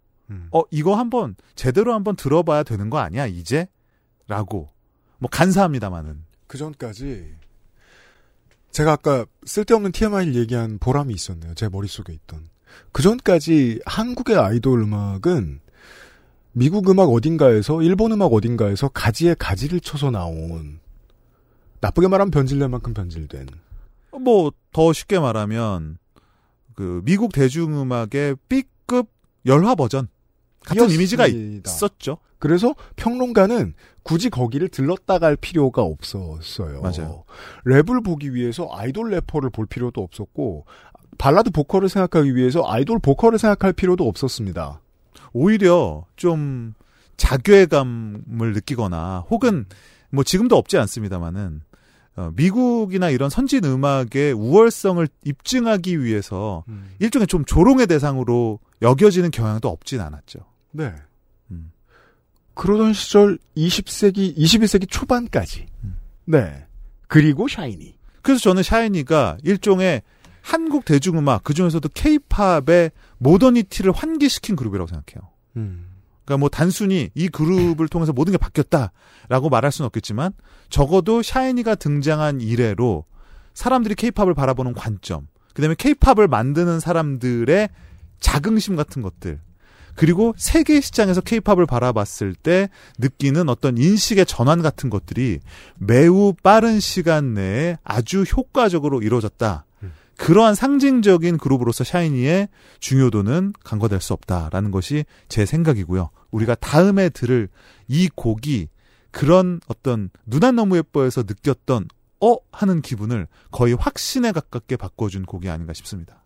이거 한번 제대로 한번 들어봐야 되는 거 아니야 이제? 라고 뭐 간사합니다만은. 그 전까지 제가 아까 쓸데없는 TMI를 얘기한 보람이 있었네요. 제 머릿속에 있던. 그 전까지 한국의 아이돌 음악은 미국 음악 어딘가에서, 일본 음악 어딘가에서 가지에 가지를 쳐서 나온, 나쁘게 말하면 변질될만큼 변질된. 뭐 더 쉽게 말하면 그 미국 대중음악의 B급 열화 버전 같은 이미지가 있었죠. 그래서 평론가는 굳이 거기를 들렀다 갈 필요가 없었어요. 맞아요. 랩을 보기 위해서 아이돌 래퍼를 볼 필요도 없었고, 발라드 보컬을 생각하기 위해서 아이돌 보컬을 생각할 필요도 없었습니다. 오히려 좀 자괴감을 느끼거나, 혹은 뭐 지금도 없지 않습니다만은 미국이나 이런 선진 음악의 우월성을 입증하기 위해서 일종의 좀 조롱의 대상으로 여겨지는 경향도 없진 않았죠. 네. 그러던 시절 20세기, 21세기 초반까지. 네. 그리고 샤이니. 그래서 저는 샤이니가 일종의 한국 대중음악, 그중에서도 K-팝의 모더니티를 환기시킨 그룹이라고 생각해요. 그러니까 뭐 단순히 이 그룹을 통해서 모든 게 바뀌었다라고 말할 수는 없겠지만, 적어도 샤이니가 등장한 이래로 사람들이 K-팝을 바라보는 관점, 그다음에 K-팝을 만드는 사람들의 자긍심 같은 것들, 그리고 세계 시장에서 K-팝을 바라봤을 때 느끼는 어떤 인식의 전환 같은 것들이 매우 빠른 시간 내에 아주 효과적으로 이루어졌다. 그러한 상징적인 그룹으로서 샤이니의 중요도는 간과될 수 없다라는 것이 제 생각이고요. 우리가 다음에 들을 이 곡이 그런 어떤 누나 너무 예뻐해서 느꼈던 하는 기분을 거의 확신에 가깝게 바꿔준 곡이 아닌가 싶습니다.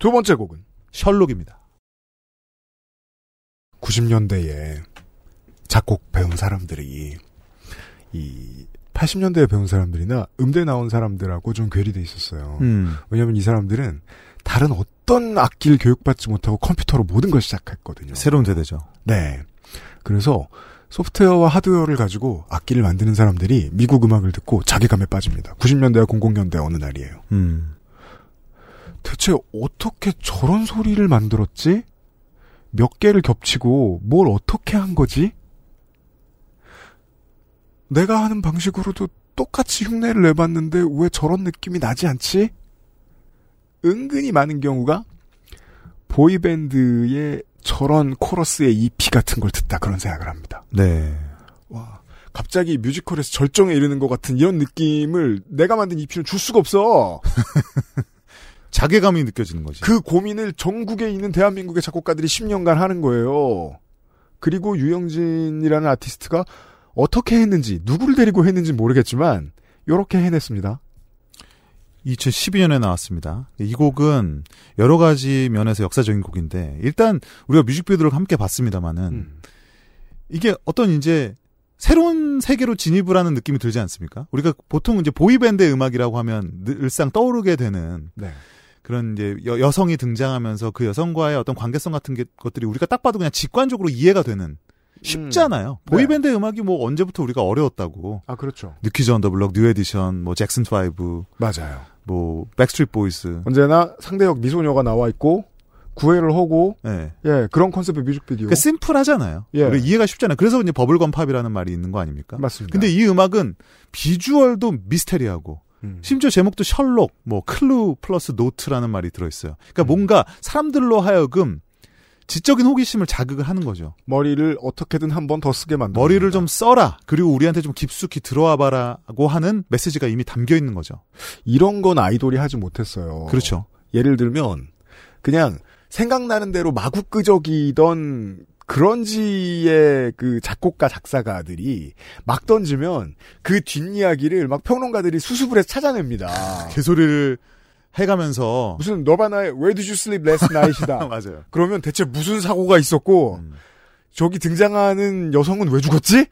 두 번째 곡은 셜록입니다. 90년대에 작곡 배운 사람들이 이 80년대에 배운 사람들이나 음대 나온 사람들하고 좀 괴리돼 있었어요. 왜냐하면 이 사람들은 다른 어떤 악기를 교육받지 못하고 컴퓨터로 모든 걸 시작했거든요. 새로운 세대죠. 네. 그래서 소프트웨어와 하드웨어를 가지고 악기를 만드는 사람들이 미국 음악을 듣고 자괴감에 빠집니다. 90년대와 00년대 어느 날이에요. 대체 어떻게 저런 소리를 만들었지? 몇 개를 겹치고 뭘 어떻게 한 거지? 내가 하는 방식으로도 똑같이 흉내를 내봤는데 왜 저런 느낌이 나지 않지? 은근히 많은 경우가 보이밴드의 저런 코러스의 EP 같은 걸 듣다 그런 생각을 합니다. 네. 와, 갑자기 뮤지컬에서 절정에 이르는 것 같은 이런 느낌을 내가 만든 EP는 줄 수가 없어. 자괴감이 느껴지는 거지. 그 고민을 전국에 있는 대한민국의 작곡가들이 10년간 하는 거예요. 그리고 유영진이라는 아티스트가 어떻게 했는지, 누구를 데리고 했는지 모르겠지만 이렇게 해냈습니다. 2012년에 나왔습니다. 이 곡은 여러 가지 면에서 역사적인 곡인데 일단 우리가 뮤직비디오를 함께 봤습니다만은 이게 어떤 이제 새로운 세계로 진입을 하는 느낌이 들지 않습니까? 우리가 보통 이제 보이밴드의 음악이라고 하면 늘상 떠오르게 되는 네. 그런 이제 여성이 등장하면서 그 여성과의 어떤 관계성 같은 것들이 우리가 딱 봐도 그냥 직관적으로 이해가 되는 쉽잖아요. 네. 보이밴드의 음악이 뭐 언제부터 우리가 어려웠다고. 아, 그렇죠. 뉴키즈 온 더 블록, 뉴 에디션, 뭐 잭슨 5. 맞아요. 뭐 백스트리트 보이스. 언제나 상대역 미소녀가 나와 있고 구애를 하고 네. 예, 그런 컨셉의 뮤직비디오. 그러니까 심플하잖아요. 예. 이해가 쉽잖아요. 그래서 이제 버블건 팝이라는 말이 있는 거 아닙니까? 맞습니다. 근데 이 음악은 비주얼도 미스테리하고 심지어 제목도 셜록, 뭐 클루 플러스 노트라는 말이 들어있어요. 그러니까 뭔가 사람들로 하여금 지적인 호기심을 자극을 하는 거죠. 머리를 어떻게든 한 번 더 쓰게 만든다. 머리를 좀 써라. 그리고 우리한테 좀 깊숙이 들어와봐라고 하는 메시지가 이미 담겨 있는 거죠. 이런 건 아이돌이 하지 못했어요. 그렇죠. 예를 들면 그냥 생각나는 대로 마구 끄적이던 그런지의 그 작곡가 작사가들이 막 던지면 그 뒷이야기를 막 평론가들이 수습을 해서 찾아냅니다. 개소리를 해가면서 무슨 너바나의 Where Did You Sleep Last Night이다. 맞아요. 그러면 대체 무슨 사고가 있었고 저기 등장하는 여성은 왜 죽었지?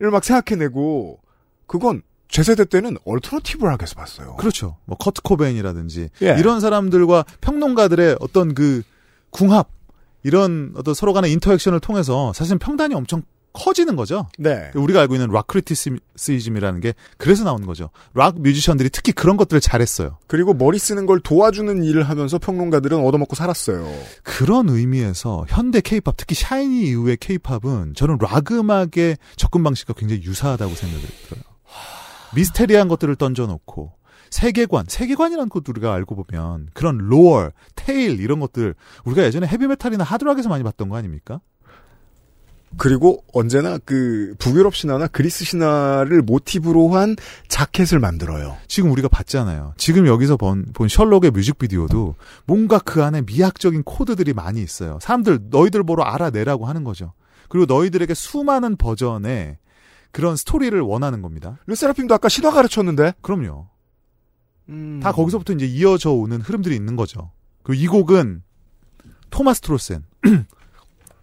이를 막 생각해내고 그건 제 세대 때는 얼터너티브라고 해서 봤어요. 그렇죠. 뭐 커트 코베인이라든지 예. 이런 사람들과 평론가들의 어떤 그 궁합 이런 어떤 서로 간의 인터랙션을 통해서 사실 평단이 엄청 커지는 거죠. 네. 우리가 알고 있는 락 크리티시즘이라는 게 그래서 나오는 거죠. 락 뮤지션들이 특히 그런 것들을 잘했어요. 그리고 머리 쓰는 걸 도와주는 일을 하면서 평론가들은 얻어먹고 살았어요. 그런 의미에서 현대 케이팝, 특히 샤이니 이후의 케이팝은 저는 락 음악의 접근 방식과 굉장히 유사하다고 생각을 들어요. 미스테리한 것들을 던져놓고 세계관이라는 것도 우리가 알고 보면 그런 로어, 테일 이런 것들 우리가 예전에 헤비메탈이나 하드락에서 많이 봤던 거 아닙니까? 그리고 언제나 그 북유럽 신화나 그리스 신화를 모티브로 한 자켓을 만들어요. 지금 우리가 봤잖아요. 지금 여기서 본 셜록의 뮤직비디오도 뭔가 그 안에 미학적인 코드들이 많이 있어요. 사람들 너희들 보러 알아내라고 하는 거죠. 그리고 너희들에게 수많은 버전의 그런 스토리를 원하는 겁니다. 르세라핌도 아까 신화 가르쳤는데? 그럼요. 다 거기서부터 이제 이어져 오는 흐름들이 있는 거죠. 그리고 이 곡은 토마스 트로센,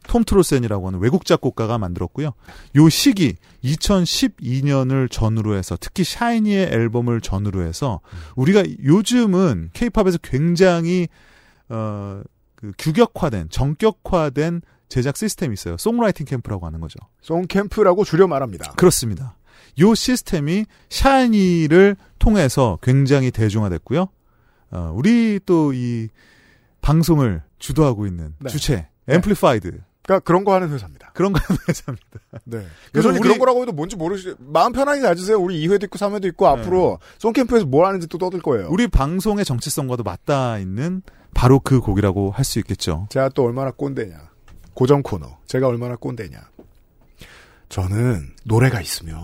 톰 트로센이라고 하는 외국 작곡가가 만들었고요. 요 시기 2012년을 전후로 해서 특히 샤이니의 앨범을 전후로 해서 우리가 요즘은 K-팝에서 굉장히 그 규격화된, 정격화된 제작 시스템이 있어요. 송라이팅 캠프라고 하는 거죠. 송 캠프라고 줄여 말합니다. 그렇습니다. 이 시스템이 샤이니를 통해서 굉장히 대중화됐고요. 우리 또 이 방송을 주도하고 있는 네. 주체, 네. 앰플리파이드. 그러니까 그런 거 하는 회사입니다. 네. 그래서 우리 그런 거라고 해도 뭔지 모르시죠. 마음 편하게 가지세요. 우리 2회도 있고 3회도 있고 네. 앞으로 송캠프에서 뭘 하는지 또 떠들 거예요. 우리 방송의 정체성과도 맞닿아 있는 바로 그 곡이라고 할 수 있겠죠. 제가 또 얼마나 꼰대냐. 고정 코너. 제가 얼마나 꼰대냐. 저는 노래가 있으면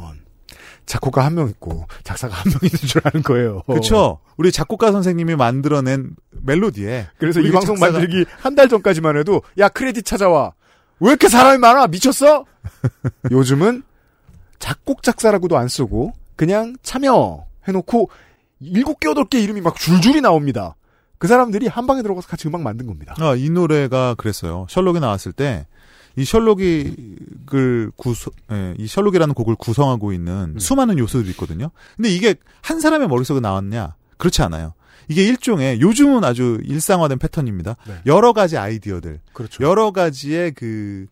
작곡가 한 명 있고 작사가 한 명 있는 줄 아는 거예요. 그렇죠. 우리 작곡가 선생님이 만들어낸 멜로디에. 그래서 이 방송 만들기 한 달 전까지만 해도 야 크레딧 찾아와. 왜 이렇게 사람이 많아? 미쳤어? 요즘은 작곡 작사라고도 안 쓰고 그냥 참여해놓고 7개 8개 이름이 막 줄줄이 나옵니다. 그 사람들이 한 방에 들어가서 같이 음악 만든 겁니다. 아, 이 노래가 그랬어요. 셜록이 나왔을 때 이 셜록이라는 곡을 구성하고 있는 수많은 요소들이 있거든요. 근데 이게 한 사람의 머릿속에 나왔냐? 그렇지 않아요. 이게 일종의 요즘은 아주 일상화된 패턴입니다. 네. 여러 가지 아이디어들, 그렇죠. 여러 가지의 그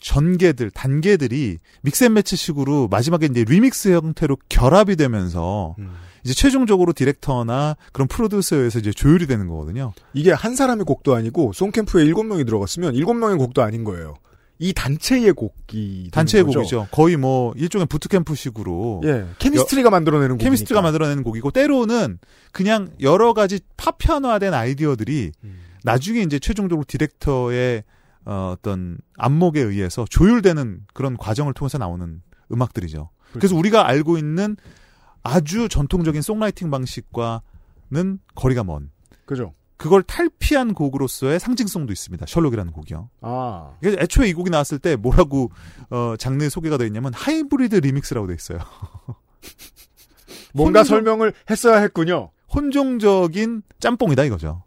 전개들, 단계들이 믹스앤매치식으로 마지막에 이제 리믹스 형태로 결합이 되면서 이제 최종적으로 디렉터나 그런 프로듀서에서 이제 조율이 되는 거거든요. 이게 한 사람의 곡도 아니고 송캠프에 7명이 들어갔으면 7명의 곡도 아닌 거예요. 이 단체의 곡이 단체의 거죠? 곡이죠. 거의 뭐 일종의 부트캠프식으로 예, 케미스트리가 만들어내는 곡이니까. 케미스트리가 만들어내는 곡이고 때로는 그냥 여러 가지 파편화된 아이디어들이 나중에 이제 최종적으로 디렉터의 어떤 안목에 의해서 조율되는 그런 과정을 통해서 나오는 음악들이죠. 그렇죠. 그래서 우리가 알고 있는 아주 전통적인 송라이팅 방식과는 거리가 먼. 그죠. 그걸 탈피한 곡으로서의 상징성도 있습니다. 셜록이라는 곡이요. 아. 애초에 이 곡이 나왔을 때 뭐라고 장르 소개가 되어 있냐면 하이브리드 리믹스라고 되어 있어요. 뭔가 설명을 했어야 했군요. 혼종적인 짬뽕이다 이거죠.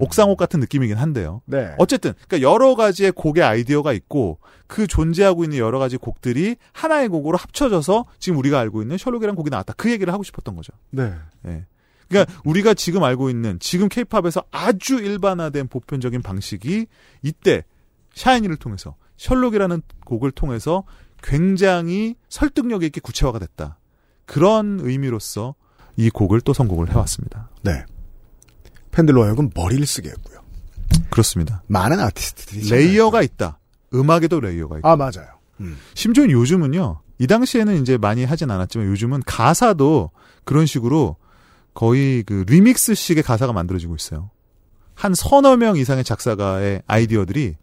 옥상옥 같은 느낌이긴 한데요. 네. 어쨌든 그러니까 여러 가지의 곡의 아이디어가 있고 그 존재하고 있는 여러 가지 곡들이 하나의 곡으로 합쳐져서 지금 우리가 알고 있는 셜록이라는 곡이 나왔다. 그 얘기를 하고 싶었던 거죠. 네. 네. 그러니까 우리가 지금 알고 있는 지금 케이팝에서 아주 일반화된 보편적인 방식이 이때 샤이니를 통해서 셜록이라는 곡을 통해서 굉장히 설득력 있게 구체화가 됐다. 그런 의미로서 이 곡을 또 선곡을 해왔습니다. 네. 팬들로 하여금 머리를 쓰게 했고요. 그렇습니다. 많은 아티스트들이 레이어가 있다. 음악에도 레이어가 있다. 아 맞아요. 심지어 요즘은요. 이 당시에는 이제 많이 하진 않았지만 요즘은 가사도 그런 식으로 거의 그 리믹스식의 가사가 만들어지고 있어요. 한 서너 명 이상의 작사가의 아이디어들이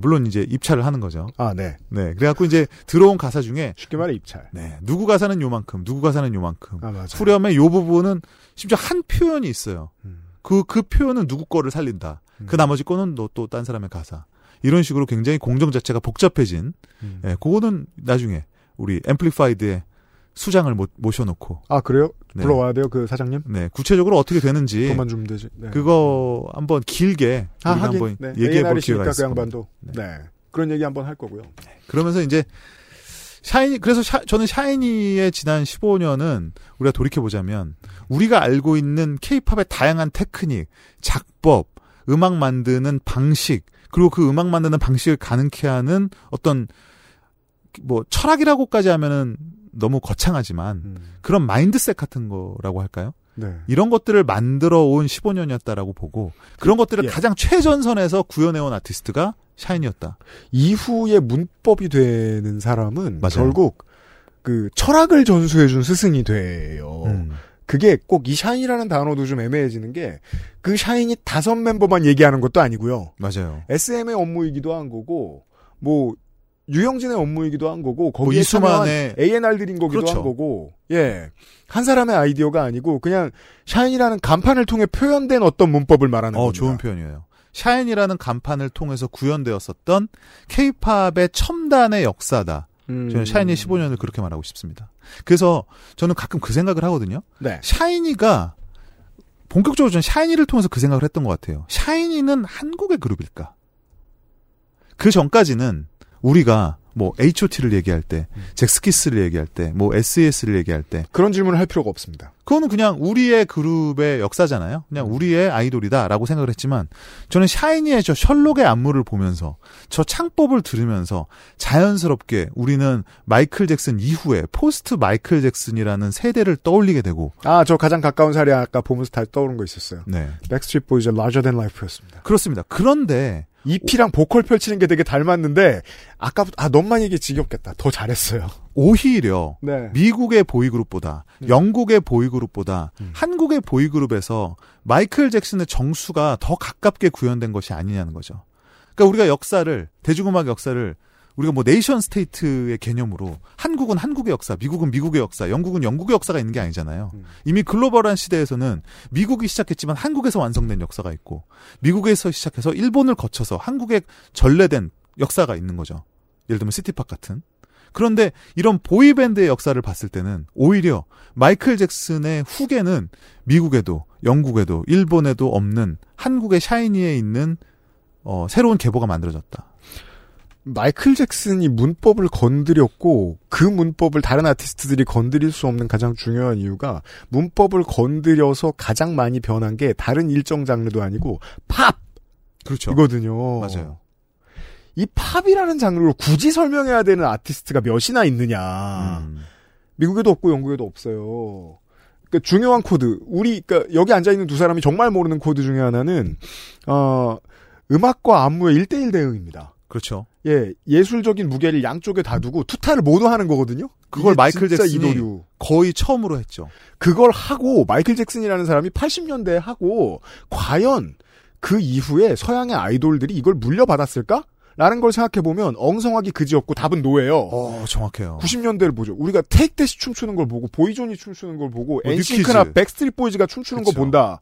물론 이제 입찰을 하는 거죠. 아, 네. 네. 그래갖고 이제 들어온 가사 중에 쉽게 말해 입찰. 네. 누구 가사는 요만큼, 누구 가사는 요만큼. 아, 맞아요. 후렴에 요 부분은 심지어 한 표현이 있어요. 그 표현은 누구 거를 살린다. 그 나머지 거는 너 또 딴 사람의 가사. 이런 식으로 굉장히 공정 자체가 복잡해진. 네, 그거는 나중에 우리 앰플리파이드의 수장을 모셔놓고. 아, 그래요? 네. 불러와야 돼요, 그 사장님? 네. 구체적으로 어떻게 되는지. 그것만 주면 되지. 네. 그거 한번 길게. 아, 한번 네. 얘기해볼 기회가 있을 그 겁니다. 네. 네. 그런 얘기 한번 할 거고요. 네. 그러면서 이제, 샤이니, 그래서 저는 샤이니의 지난 15년은 우리가 돌이켜보자면, 우리가 알고 있는 케이팝의 다양한 테크닉, 작법, 음악 만드는 방식, 그리고 그 음악 만드는 방식을 가능케 하는 어떤, 뭐, 철학이라고까지 하면은, 너무 거창하지만 그런 마인드셋 같은 거라고 할까요? 네. 이런 것들을 만들어 온 15년이었다라고 보고 그런 것들을 예. 가장 최전선에서 구현해온 아티스트가 샤이니였다. 이후에 문법이 되는 사람은 맞아요. 결국 그 철학을 전수해준 스승이 돼요. 그게 꼭 이 샤이니라는 단어도 좀 애매해지는 게 그 샤이니 다섯 멤버만 얘기하는 것도 아니고요. 맞아요. SM의 업무이기도 한 거고 뭐 유영진의 업무이기도 한 거고 거기에 뭐 이수만의 A&R들인 거기도 그렇죠. 한 거고 예. 한 사람의 아이디어가 아니고 그냥 샤인이라는 간판을 통해 표현된 어떤 문법을 말하는 겁니다. 좋은 표현이에요. 샤인이라는 간판을 통해서 구현되었었던 K-팝의 첨단의 역사다. 저는 샤이니의 15년을 그렇게 말하고 싶습니다. 그래서 저는 가끔 그 생각을 하거든요. 네. 샤이니가 본격적으로 저는 샤이니를 통해서 그 생각을 했던 것 같아요. 샤이니는 한국의 그룹일까? 그 전까지는 우리가 뭐 H.O.T를 얘기할 때, 잭스키스를 얘기할 때, 뭐 SES를 얘기할 때 그런 질문을 할 필요가 없습니다. 그거는 그냥 우리의 그룹의 역사잖아요. 그냥 우리의 아이돌이다라고 생각을 했지만 저는 샤이니의 저 셜록의 안무를 보면서 저 창법을 들으면서 자연스럽게 우리는 마이클 잭슨 이후에 포스트 마이클 잭슨이라는 세대를 떠올리게 되고 아, 저 가장 가까운 사례 아까 보면서 다 떠오른 거 있었어요. 네, 백스트리트 보이즈의 Larger Than Life였습니다. 그렇습니다. 그런데 EP랑 보컬 펼치는 게 되게 닮았는데 아까부터 너만 얘기 지겹겠다. 더 잘했어요. 오히려 네. 미국의 보이그룹보다 영국의 보이그룹보다 한국의 보이그룹에서 마이클 잭슨의 정수가 더 가깝게 구현된 것이 아니냐는 거죠. 그러니까 우리가 역사를 대중음악 역사를 우리가 뭐 네이션 스테이트의 개념으로 한국은 한국의 역사, 미국은 미국의 역사, 영국은 영국의 역사가 있는 게 아니잖아요. 이미 글로벌한 시대에서는 미국이 시작했지만 한국에서 완성된 역사가 있고 미국에서 시작해서 일본을 거쳐서 한국에 전래된 역사가 있는 거죠. 예를 들면 시티팝 같은. 그런데 이런 보이밴드의 역사를 봤을 때는 오히려 마이클 잭슨의 후계는 미국에도 영국에도 일본에도 없는 한국의 샤이니에 있는 새로운 계보가 만들어졌다. 마이클 잭슨이 문법을 건드렸고 그 문법을 다른 아티스트들이 건드릴 수 없는 가장 중요한 이유가 문법을 건드려서 가장 많이 변한 게 다른 일정 장르도 아니고 팝! 그렇죠. 이거든요. 맞아요. 이 팝이라는 장르로 굳이 설명해야 되는 아티스트가 몇이나 있느냐. 미국에도 없고 영국에도 없어요. 그러니까 중요한 코드. 그러니까 여기 앉아있는 두 사람이 정말 모르는 코드 중에 하나는 음악과 안무의 1대1 대응입니다. 그렇죠. 예, 예술적인 무게를 양쪽에 다 두고 투타를 모두 하는 거거든요. 그걸 마이클 잭슨이 이도류. 거의 처음으로 했죠. 그걸 하고 마이클 잭슨이라는 사람이 80년대에 하고 과연 그 이후에 서양의 아이돌들이 이걸 물려받았을까? 라는 걸 생각해보면 엉성하기 그지없고 답은 노예요. 정확해요. 90년대를 보죠. 우리가 테이크 대시 춤추는 걸 보고 보이존이 춤추는 걸 보고 엔싱크나 백스트리트 보이즈가 춤추는 걸 본다.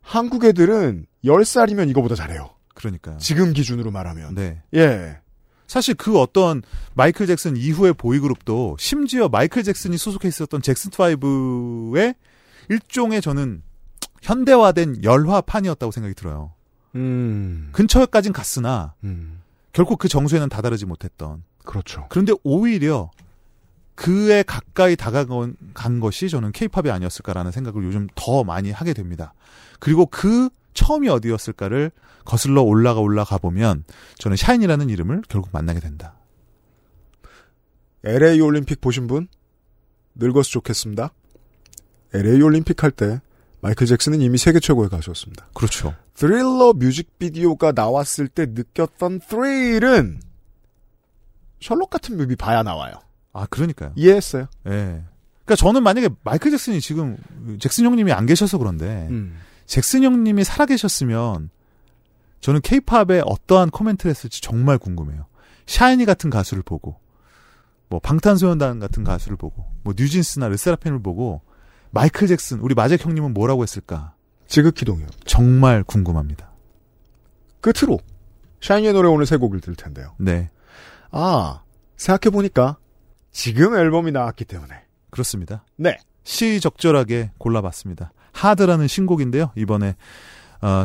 한국 애들은 10살이면 이거보다 잘해요. 그러니까요. 지금 기준으로 말하면. 네. 예. 사실 그 어떤 마이클 잭슨 이후의 보이그룹도 심지어 마이클 잭슨이 소속해 있었던 잭슨5의 일종의 저는 현대화된 열화판이었다고 생각이 들어요. 근처까진 갔으나 결코 그 정수에는 다다르지 못했던. 그렇죠. 그런데 오히려 그에 가까이 다가간 것이 저는 케이팝이 아니었을까라는 생각을 요즘 더 많이 하게 됩니다. 그리고 그 처음이 어디였을까를 거슬러 올라가 보면 저는 샤인이라는 이름을 결국 만나게 된다. LA 올림픽 보신 분? 늙어서 좋겠습니다. LA 올림픽 할 때 마이클 잭슨은 이미 세계 최고의 가수였습니다. 그렇죠. 스릴러 뮤직비디오가 나왔을 때 느꼈던 스릴은 셜록 같은 뮤비 봐야 나와요. 아, 그러니까요. 이해했어요. 예. 네. 그러니까 저는 만약에 마이클 잭슨이 지금 잭슨 형님이 안 계셔서 그런데 잭슨 형님이 살아계셨으면 저는 케이팝에 어떠한 코멘트를 했을지 정말 궁금해요. 샤이니 같은 가수를 보고 뭐 방탄소년단 같은 가수를 보고 뭐 뉴진스나 르세라핌을 보고 마이클 잭슨, 우리 마잭 형님은 뭐라고 했을까? 지극히 동의요. 정말 궁금합니다. 끝으로 샤이니의 노래 오늘 세 곡을 들을 텐데요. 네. 아, 생각해보니까 지금 앨범이 나왔기 때문에. 그렇습니다. 네. 시의적절하게 골라봤습니다. 하드라는 신곡인데요. 이번에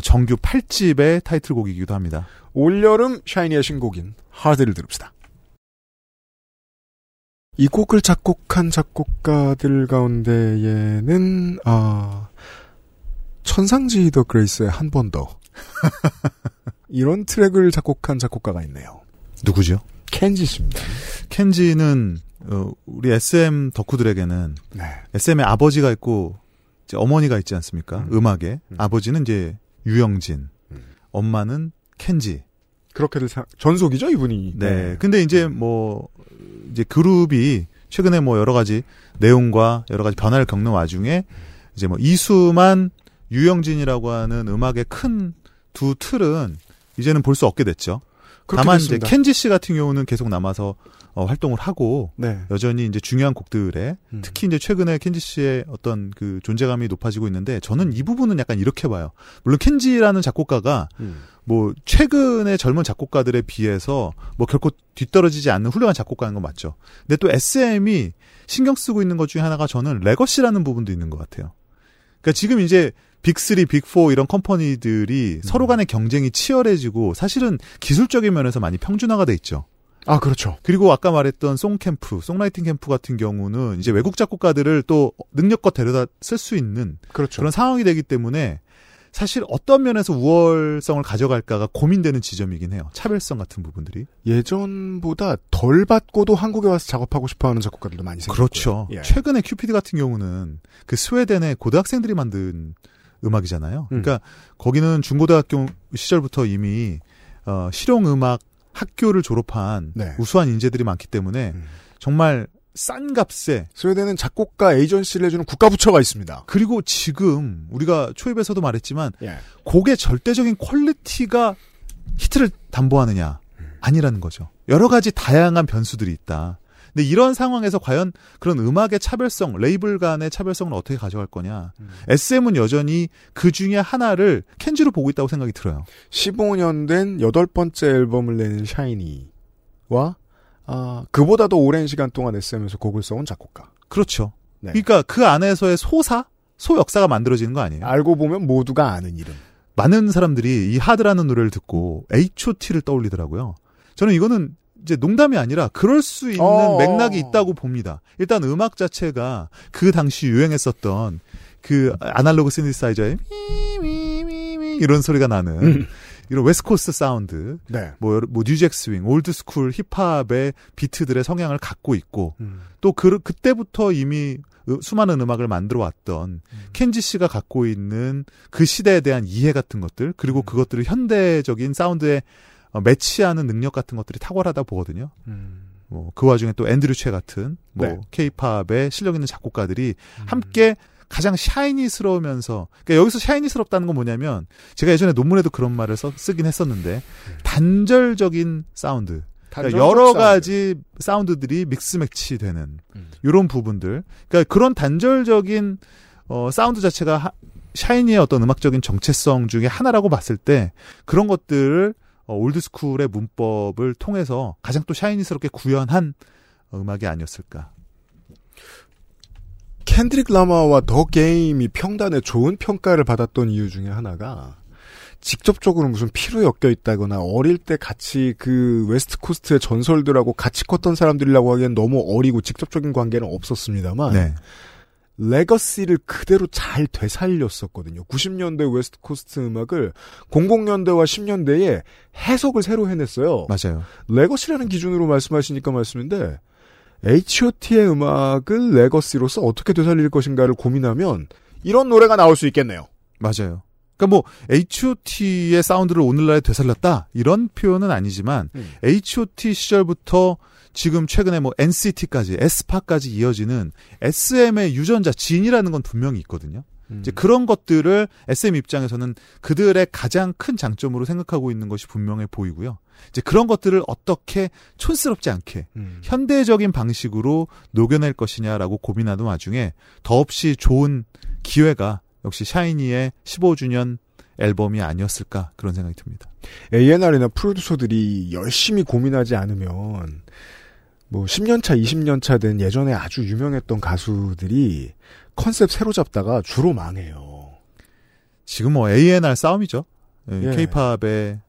정규 8집의 타이틀곡이기도 합니다. 올여름 샤이니의 신곡인 하드를 들읍시다. 이 곡을 작곡한 작곡가들 가운데에는 천상지 더 그레이스의 한 번 더 이런 트랙을 작곡한 작곡가가 있네요. 누구죠? 켄지 씨입니다. 켄지는 우리 SM 덕후들에게는 네. SM의 아버지가 있고 이제 어머니가 있지 않습니까? 음악에 아버지는 이제 유영진, 엄마는 켄지. 그렇게들 전속이죠 이분이. 네. 네. 근데 이제 뭐 이제 그룹이 최근에 뭐 여러 가지 내용과 여러 가지 변화를 겪는 와중에 이제 뭐 이수만, 유영진이라고 하는 음악의 큰 두 틀은 이제는 볼 수 없게 됐죠. 다만 됐습니다. 이제 켄지 씨 같은 경우는 계속 남아서 활동을 하고 네. 여전히 이제 중요한 곡들에 특히 이제 최근에 켄지 씨의 어떤 그 존재감이 높아지고 있는데 저는 이 부분은 약간 이렇게 봐요. 물론 켄지라는 작곡가가 뭐 최근의 젊은 작곡가들에 비해서 뭐 결코 뒤떨어지지 않는 훌륭한 작곡가인 건 맞죠. 근데 또 SM이 신경 쓰고 있는 것 중에 하나가 저는 레거시라는 부분도 있는 것 같아요. 그러니까 지금 이제 빅3, 빅4 이런 컴퍼니들이 서로 간의 경쟁이 치열해지고 사실은 기술적인 면에서 많이 평준화가 돼 있죠. 아, 그렇죠. 그리고 아까 말했던 송캠프, 송라이팅 캠프 같은 경우는 이제 외국 작곡가들을 또 능력껏 데려다 쓸 수 있는 그렇죠. 그런 상황이 되기 때문에 사실 어떤 면에서 우월성을 가져갈까가 고민되는 지점이긴 해요. 차별성 같은 부분들이. 예전보다 덜 받고도 한국에 와서 작업하고 싶어하는 작곡가들도 많이 생겼고요. 그렇죠. 예. 최근에 큐피드 같은 경우는 그 스웨덴의 고등학생들이 만든 음악이잖아요. 그러니까 거기는 중고등학교 시절부터 이미 실용음악 학교를 졸업한 네. 우수한 인재들이 많기 때문에 정말 싼 값에 스웨덴은 작곡가 에이전시를 해주는 국가부처가 있습니다. 그리고 지금 우리가 초입에서도 말했지만 예. 곡의 절대적인 퀄리티가 히트를 담보하느냐 아니라는 거죠. 여러 가지 다양한 변수들이 있다. 근데 이런 상황에서 과연 그런 음악의 차별성, 레이블 간의 차별성을 어떻게 가져갈 거냐. SM은 여전히 그 중에 하나를 켄지로 보고 있다고 생각이 들어요. 15년 된 8번째 앨범을 낸 샤이니와 그보다도 오랜 시간 동안 SM에서 곡을 써온 작곡가. 그렇죠. 네. 그러니까 그 안에서의 소역사가 만들어지는 거 아니에요? 알고 보면 모두가 아는 이름. 많은 사람들이 이 하드라는 노래를 듣고 H.O.T를 떠올리더라고요. 저는 이거는 이제 농담이 아니라 그럴 수 있는 맥락이 있다고 봅니다. 일단 음악 자체가 그 당시 유행했었던 그 아날로그 신디사이저의 미미미미 이런 소리가 나는 이런 웨스코스트 사운드, 네. 뭐 뉴잭 스윙, 올드 스쿨 힙합의 비트들의 성향을 갖고 있고 또 그때부터 이미 수많은 음악을 만들어 왔던 켄지 씨가 갖고 있는 그 시대에 대한 이해 같은 것들 그리고 그것들을 현대적인 사운드에 매치하는 능력 같은 것들이 탁월하다 보거든요. 뭐 그 와중에 또 앤드류 최 같은 뭐 케이팝의 실력 있는 작곡가들이 함께 가장 샤이니스러우면서, 그러니까 여기서 샤이니스럽다는 건 뭐냐면, 제가 예전에 논문에도 그런 말을 쓰긴 했었는데, 단절적인 사운드, 그러니까 여러 가지 사운드들이 믹스매치 되는 이런 부분들, 그러니까 그런 단절적인 사운드 자체가 샤이니의 어떤 음악적인 정체성 중에 하나라고 봤을 때, 그런 것들을 올드스쿨의 문법을 통해서 가장 또 샤이니스럽게 구현한 음악이 아니었을까. 켄드릭 라마와 더 게임이 평단에 좋은 평가를 받았던 이유 중에 하나가 직접적으로 무슨 피로 엮여 있다거나 어릴 때 같이 그 웨스트 코스트의 전설들하고 같이 컸던 사람들이라고 하기엔 너무 어리고 직접적인 관계는 없었습니다만 네. 레거시를 그대로 잘 되살렸었거든요. 90년대 웨스트 코스트 음악을 00년대와 10년대에 해석을 새로 해냈어요. 맞아요. 레거시라는 기준으로 말씀하시니까 말씀인데 H.O.T의 음악을 레거시로서 어떻게 되살릴 것인가를 고민하면 이런 노래가 나올 수 있겠네요. 맞아요. 그러니까 뭐 H.O.T의 사운드를 오늘날에 되살렸다 이런 표현은 아니지만 H.O.T 시절부터 지금 최근에 뭐 NCT까지 에스파까지 이어지는 SM의 유전자 진이라는 건 분명히 있거든요. 이제 그런 것들을 SM 입장에서는 그들의 가장 큰 장점으로 생각하고 있는 것이 분명해 보이고요. 이제 그런 것들을 어떻게 촌스럽지 않게 현대적인 방식으로 녹여낼 것이냐라고 고민하던 와중에 더없이 좋은 기회가 역시 샤이니의 15주년 앨범이 아니었을까 그런 생각이 듭니다. A&R이나 프로듀서들이 열심히 고민하지 않으면 뭐 10년차, 20년차 된 예전에 아주 유명했던 가수들이 컨셉 새로 잡다가 주로 망해요. 지금 뭐 A&R 싸움이죠. K-팝의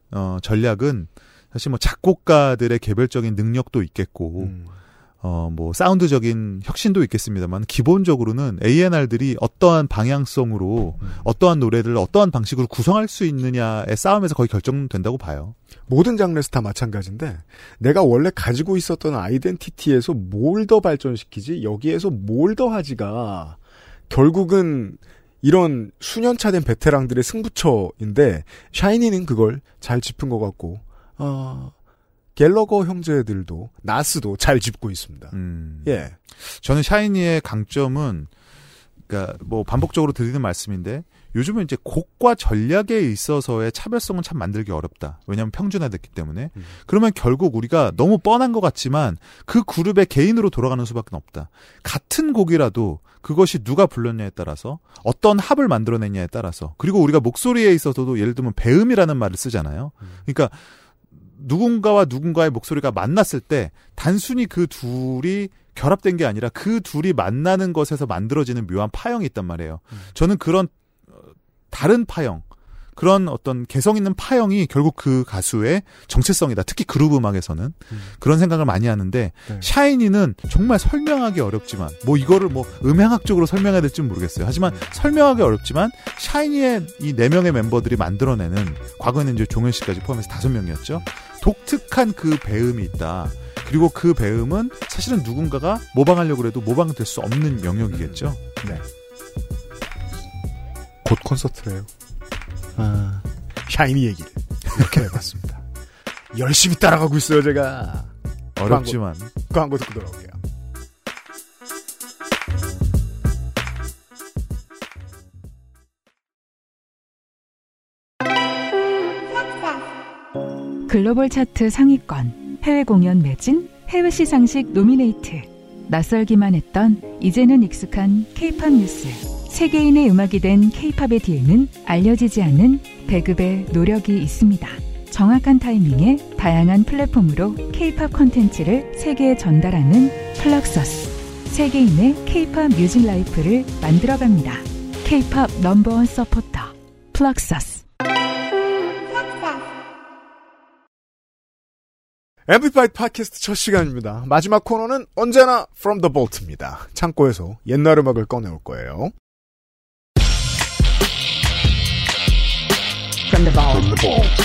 전략은 사실 뭐 작곡가들의 개별적인 능력도 있겠고 뭐 사운드적인 혁신도 있겠습니다만 기본적으로는 A&R들이 어떠한 방향성으로 어떠한 노래를 어떠한 방식으로 구성할 수 있느냐의 싸움에서 거의 결정된다고 봐요. 모든 장르에서 다 마찬가지인데 내가 원래 가지고 있었던 아이덴티티에서 뭘 더 발전시키지 여기에서 뭘 더 하지가 결국은 이런 수년차 된 베테랑들의 승부처인데 샤이니는 그걸 잘 짚은 것 같고 갤러거 형제들도 나스도 잘 짚고 있습니다. 예, 저는 샤이니의 강점은 그러니까 뭐 반복적으로 드리는 말씀인데 요즘은 이제 곡과 전략에 있어서의 차별성은 참 만들기 어렵다. 왜냐하면 평준화됐기 때문에 그러면 결국 우리가 너무 뻔한 것 같지만 그 그룹의 개인으로 돌아가는 수밖에 없다. 같은 곡이라도 그것이 누가 불렀냐에 따라서 어떤 합을 만들어냈냐에 따라서 그리고 우리가 목소리에 있어서도 예를 들면 배음이라는 말을 쓰잖아요. 그러니까 누군가와 누군가의 목소리가 만났을 때 단순히 그 둘이 결합된 게 아니라 그 둘이 만나는 것에서 만들어지는 묘한 파형이 있단 말이에요. 저는 그런 다른 파형, 그런 어떤 개성 있는 파형이 결국 그 가수의 정체성이다. 특히 그룹 음악에서는 그런 생각을 많이 하는데 네. 샤이니는 정말 설명하기 어렵지만 뭐 이거를 뭐 음향학적으로 설명해야 될지 모르겠어요. 하지만 설명하기 어렵지만 샤이니의 이 4명의 멤버들이 만들어내는 과거에는 이제 종현 씨까지 포함해서 5명이었죠. 독특한 그 배음이 있다. 그리고 그 배음은 사실은 누군가가 모방하려고 해도 모방될 수 없는 영역이겠죠. 네. 곧 콘서트래요. 샤이니 얘기를 이렇게 해봤습니다. 열심히 따라가고 있어요, 제가. 어렵지만. 광고 듣고 돌아올게요. 글로벌 차트 상위권, 해외 공연 매진, 해외 시상식 노미네이트. 낯설기만 했던 이제는 익숙한 K-팝 뉴스. 세계인의 음악이 된 K-팝의 뒤에는 알려지지 않은 배급의 노력이 있습니다. 정확한 타이밍에 다양한 플랫폼으로 K-팝 콘텐츠를 세계에 전달하는 플럭서스. 세계인의 K-팝 뮤직 라이프를 만들어갑니다. K-팝 넘버원 서포터 플럭서스. 앰플리파이드 팟캐스트 첫 시간입니다. 마지막 코너는 언제나 From the Vault입니다. 창고에서 옛날 음악을 꺼내올 거예요. From the vault.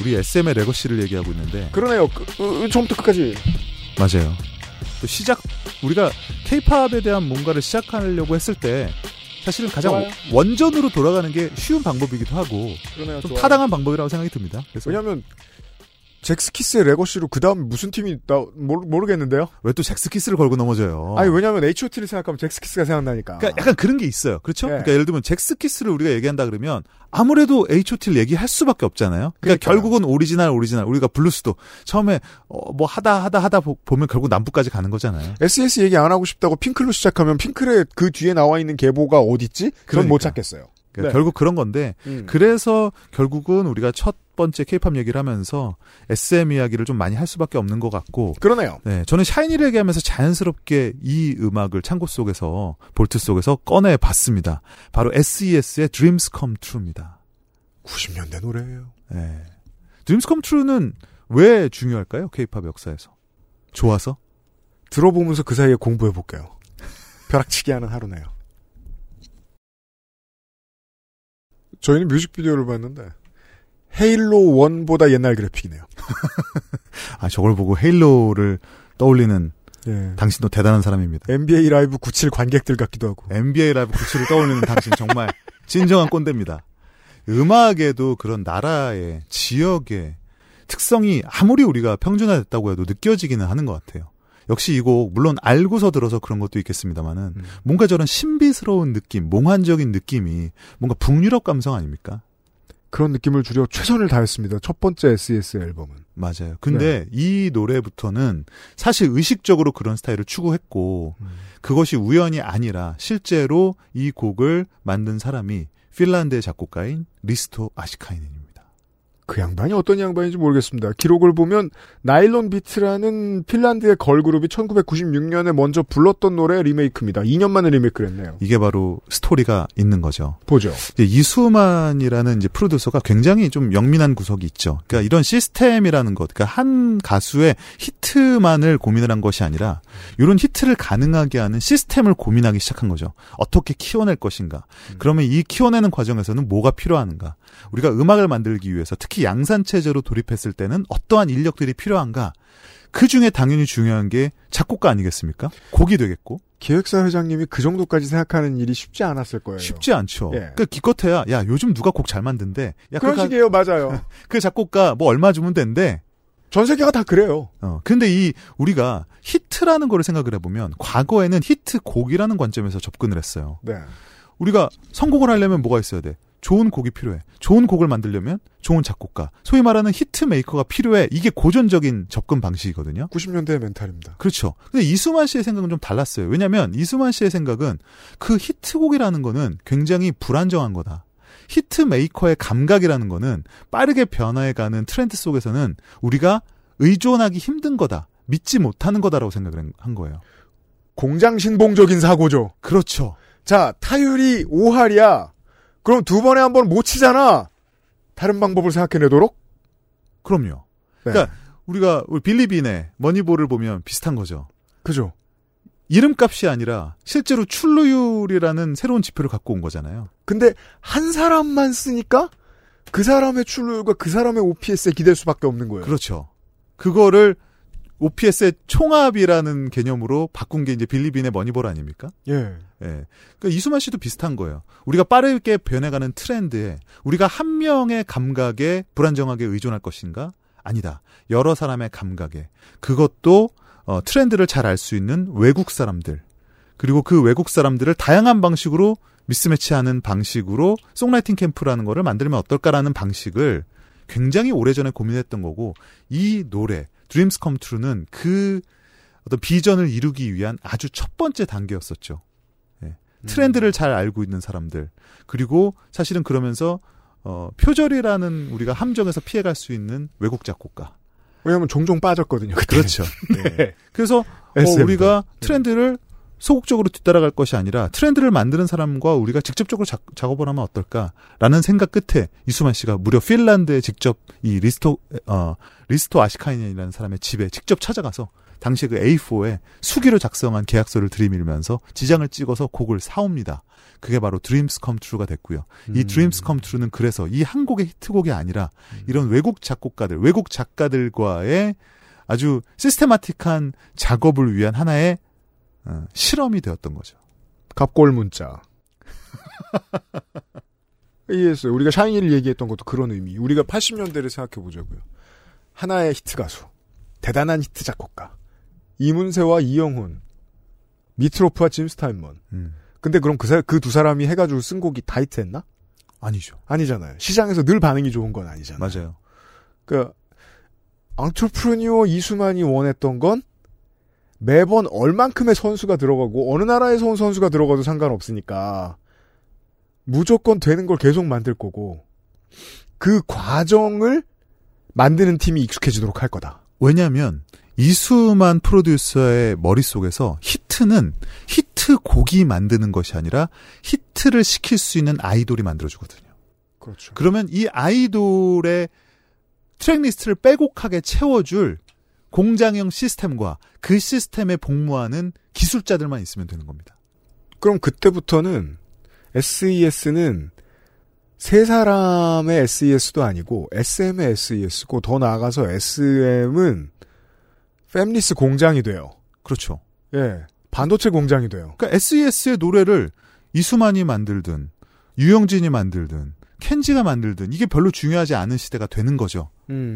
우리 SM의 레거시를 얘기하고 있는데 그러네요. 처음부터 끝까지 맞아요. 또 시작 우리가 K-팝에 대한 뭔가를 시작하려고 했을 때 사실은 가장 좋아요. 원전으로 돌아가는 게 쉬운 방법이기도 하고 그러네요, 좀 좋아요. 타당한 방법이라고 생각이 듭니다. 그래서 왜냐하면 잭스키스의 레거시로 그 다음 무슨 팀이 나 모르겠는데요. 왜 또 잭스키스를 걸고 넘어져요? 아니 왜냐하면 H.O.T를 생각하면 잭스키스가 생각나니까. 그러니까 약간 그런 게 있어요. 그렇죠? 네. 그러니까 예를 들면 잭스키스를 우리가 얘기한다 그러면 아무래도 H.O.T를 얘기할 수밖에 없잖아요. 그러니까 결국은 오리지널 우리가 블루스도 처음에 하다 보면 결국 남부까지 가는 거잖아요. S.E.S 얘기 안 하고 싶다고 핑클로 시작하면 핑클의 그 뒤에 나와 있는 계보가 어디 있지? 그건 못 찾겠어요. 그러니까 네. 결국 그런 건데 그래서 결국은 우리가 첫 번째 K-팝 얘기를 하면서 SM 이야기를 좀 많이 할 수밖에 없는 것 같고 그러네요. 네, 저는 샤이니를 얘기하면서 자연스럽게 이 음악을 창고 속에서 볼트 속에서 꺼내봤습니다. 바로 SES의 Dreams Come True입니다. 90년대 노래예요. 네. Dreams Come True는 왜 중요할까요? K-팝 역사에서. 좋아서? 들어보면서 그 사이에 공부해볼게요. 벼락치기 하는 하루네요. 저희는 뮤직비디오를 봤는데 헤일로 1보다 옛날 그래픽이네요. 아 저걸 보고 헤일로를 떠올리는 예. 당신도 대단한 사람입니다. NBA 라이브 97 관객들 같기도 하고 NBA 라이브 97을 떠올리는 당신 정말 진정한 꼰대입니다. 음악에도 그런 나라의 지역의 특성이 아무리 우리가 평준화됐다고 해도 느껴지기는 하는 것 같아요. 역시 이 곡 물론 알고서 들어서 그런 것도 있겠습니다만은 뭔가 저런 신비스러운 느낌, 몽환적인 느낌이 뭔가 북유럽 감성 아닙니까? 그런 느낌을 주려 최선을 다했습니다. 첫 번째 SES 앨범은. 맞아요. 근데 네. 이 노래부터는 사실 의식적으로 그런 스타일을 추구했고 그것이 우연이 아니라 실제로 이 곡을 만든 사람이 핀란드의 작곡가인 리스토 아시카이넨입니다. 그 양반이 어떤 양반인지 모르겠습니다. 기록을 보면 나일론 비트라는 핀란드의 걸그룹이 1996년에 먼저 불렀던 노래 리메이크입니다. 2년 만에 리메이크를 했네요. 이게 바로 스토리가 있는 거죠. 보죠. 이수만이라는 이제 프로듀서가 굉장히 좀 영민한 구석이 있죠. 그러니까 이런 시스템이라는 것, 그러니까 한 가수의 히트만을 고민을 한 것이 아니라 이런 히트를 가능하게 하는 시스템을 고민하기 시작한 거죠. 어떻게 키워낼 것인가. 그러면 이 키워내는 과정에서는 뭐가 필요한가. 우리가 음악을 만들기 위해서 특히 양산체제로 돌입했을 때는 어떠한 인력들이 필요한가? 그중에 당연히 중요한 게 작곡가 아니겠습니까? 곡이 되겠고. 기획사 회장님이 그 정도까지 생각하는 일이 쉽지 않았을 거예요. 쉽지 않죠. 예. 그러니까 기껏해야 야 요즘 누가 곡 잘 만든대. 야, 그런 식이에요. 맞아요. 그 작곡가 뭐 얼마 주면 된대. 전 세계가 다 그래요. 근데 이 우리가 히트라는 거를 생각을 해보면 과거에는 히트곡이라는 관점에서 접근을 했어요. 네. 우리가 성공을 하려면 뭐가 있어야 돼? 좋은 곡이 필요해. 좋은 곡을 만들려면 좋은 작곡가, 소위 말하는 히트메이커가 필요해. 이게 고전적인 접근 방식이거든요. 90년대의 멘탈입니다. 그렇죠. 근데 이수만 씨의 생각은 좀 달랐어요. 왜냐하면 이수만 씨의 생각은 그 히트곡이라는 거는 굉장히 불안정한 거다. 히트메이커의 감각이라는 거는 빠르게 변화해가는 트렌드 속에서는 우리가 의존하기 힘든 거다. 믿지 못하는 거다라고 생각을 한 거예요. 공장신봉적인 사고죠. 그렇죠. 자, 타율이 5할이야. 그럼 두 번에 한 번 못 치잖아. 다른 방법을 생각해내도록? 그럼요. 네. 그러니까 우리가 빌리빈의 머니볼을 보면 비슷한 거죠. 그죠. 이름값이 아니라 실제로 출루율이라는 새로운 지표를 갖고 온 거잖아요. 근데 한 사람만 쓰니까 그 사람의 출루율과 그 사람의 OPS에 기댈 수밖에 없는 거예요. 그렇죠. 그거를 OPS의 총합이라는 개념으로 바꾼 게 이제 빌리빈의 머니볼 아닙니까? 예. 예. 그러니까 이수만 씨도 비슷한 거예요. 우리가 빠르게 변해가는 트렌드에 우리가 한 명의 감각에 불안정하게 의존할 것인가? 아니다. 여러 사람의 감각에. 그것도 트렌드를 잘 알 수 있는 외국 사람들. 그리고 그 외국 사람들을 다양한 방식으로 미스매치하는 방식으로 송라이팅 캠프라는 거를 만들면 어떨까라는 방식을 굉장히 오래전에 고민했던 거고 이 노래 Dreams Come True는 그 어떤 비전을 이루기 위한 아주 첫 번째 단계였었죠. 예. 트렌드를 잘 알고 있는 사람들. 그리고 사실은 그러면서 표절이라는 우리가 함정에서 피해갈 수 있는 외국 작곡가. 왜냐하면 종종 빠졌거든요. 그때. 그렇죠. 네. 그래서 우리가 트렌드를 소극적으로 뒤따라갈 것이 아니라 트렌드를 만드는 사람과 우리가 직접적으로 작업을 하면 어떨까라는 생각 끝에 이수만 씨가 무려 핀란드에 직접 이 리스토 아시카이넨이라는 사람의 집에 직접 찾아가서 당시 그 A4에 수기로 작성한 계약서를 들이밀면서 지장을 찍어서 곡을 사옵니다. 그게 바로 Dreams Come True가 됐고요. 이 Dreams Come True는 그래서 이 한 곡의 히트곡이 아니라 이런 외국 작곡가들, 외국 작가들과의 아주 시스테마틱한 작업을 위한 하나의 실험이 되었던 거죠. 갑골 문자. 이해했어요. 우리가 샤이니를 얘기했던 것도 그런 의미. 우리가 80년대를 생각해보자고요. 하나의 히트 가수, 대단한 히트 작곡가, 이문세와 이영훈, 미트로프와 짐 스타인먼. 근데 그럼 그 두 사람이 해가지고 쓴 곡이 다 히트했나? 아니죠. 아니잖아요. 시장에서 늘 반응이 좋은 건 아니잖아요. 맞아요. 그러니까 앙트레프르니어 이수만이 원했던 건 매번 얼만큼의 선수가 들어가고 어느 나라에서 온 선수가 들어가도 상관없으니까 무조건 되는 걸 계속 만들 거고 그 과정을 만드는 팀이 익숙해지도록 할 거다. 왜냐하면 이수만 프로듀서의 머릿속에서 히트는 히트곡이 만드는 것이 아니라 히트를 시킬 수 있는 아이돌이 만들어주거든요. 그렇죠. 그러면 이 아이돌의 트랙리스트를 빼곡하게 채워줄 공장형 시스템과 그 시스템에 복무하는 기술자들만 있으면 되는 겁니다. 그럼 그때부터는 SES는 세 사람의 SES도 아니고 SM의 SES고 더 나아가서 SM은 팹리스 공장이 돼요. 그렇죠. 예, 반도체 공장이 돼요. 그러니까 SES의 노래를 이수만이 만들든 유영진이 만들든 켄지가 만들든 이게 별로 중요하지 않은 시대가 되는 거죠.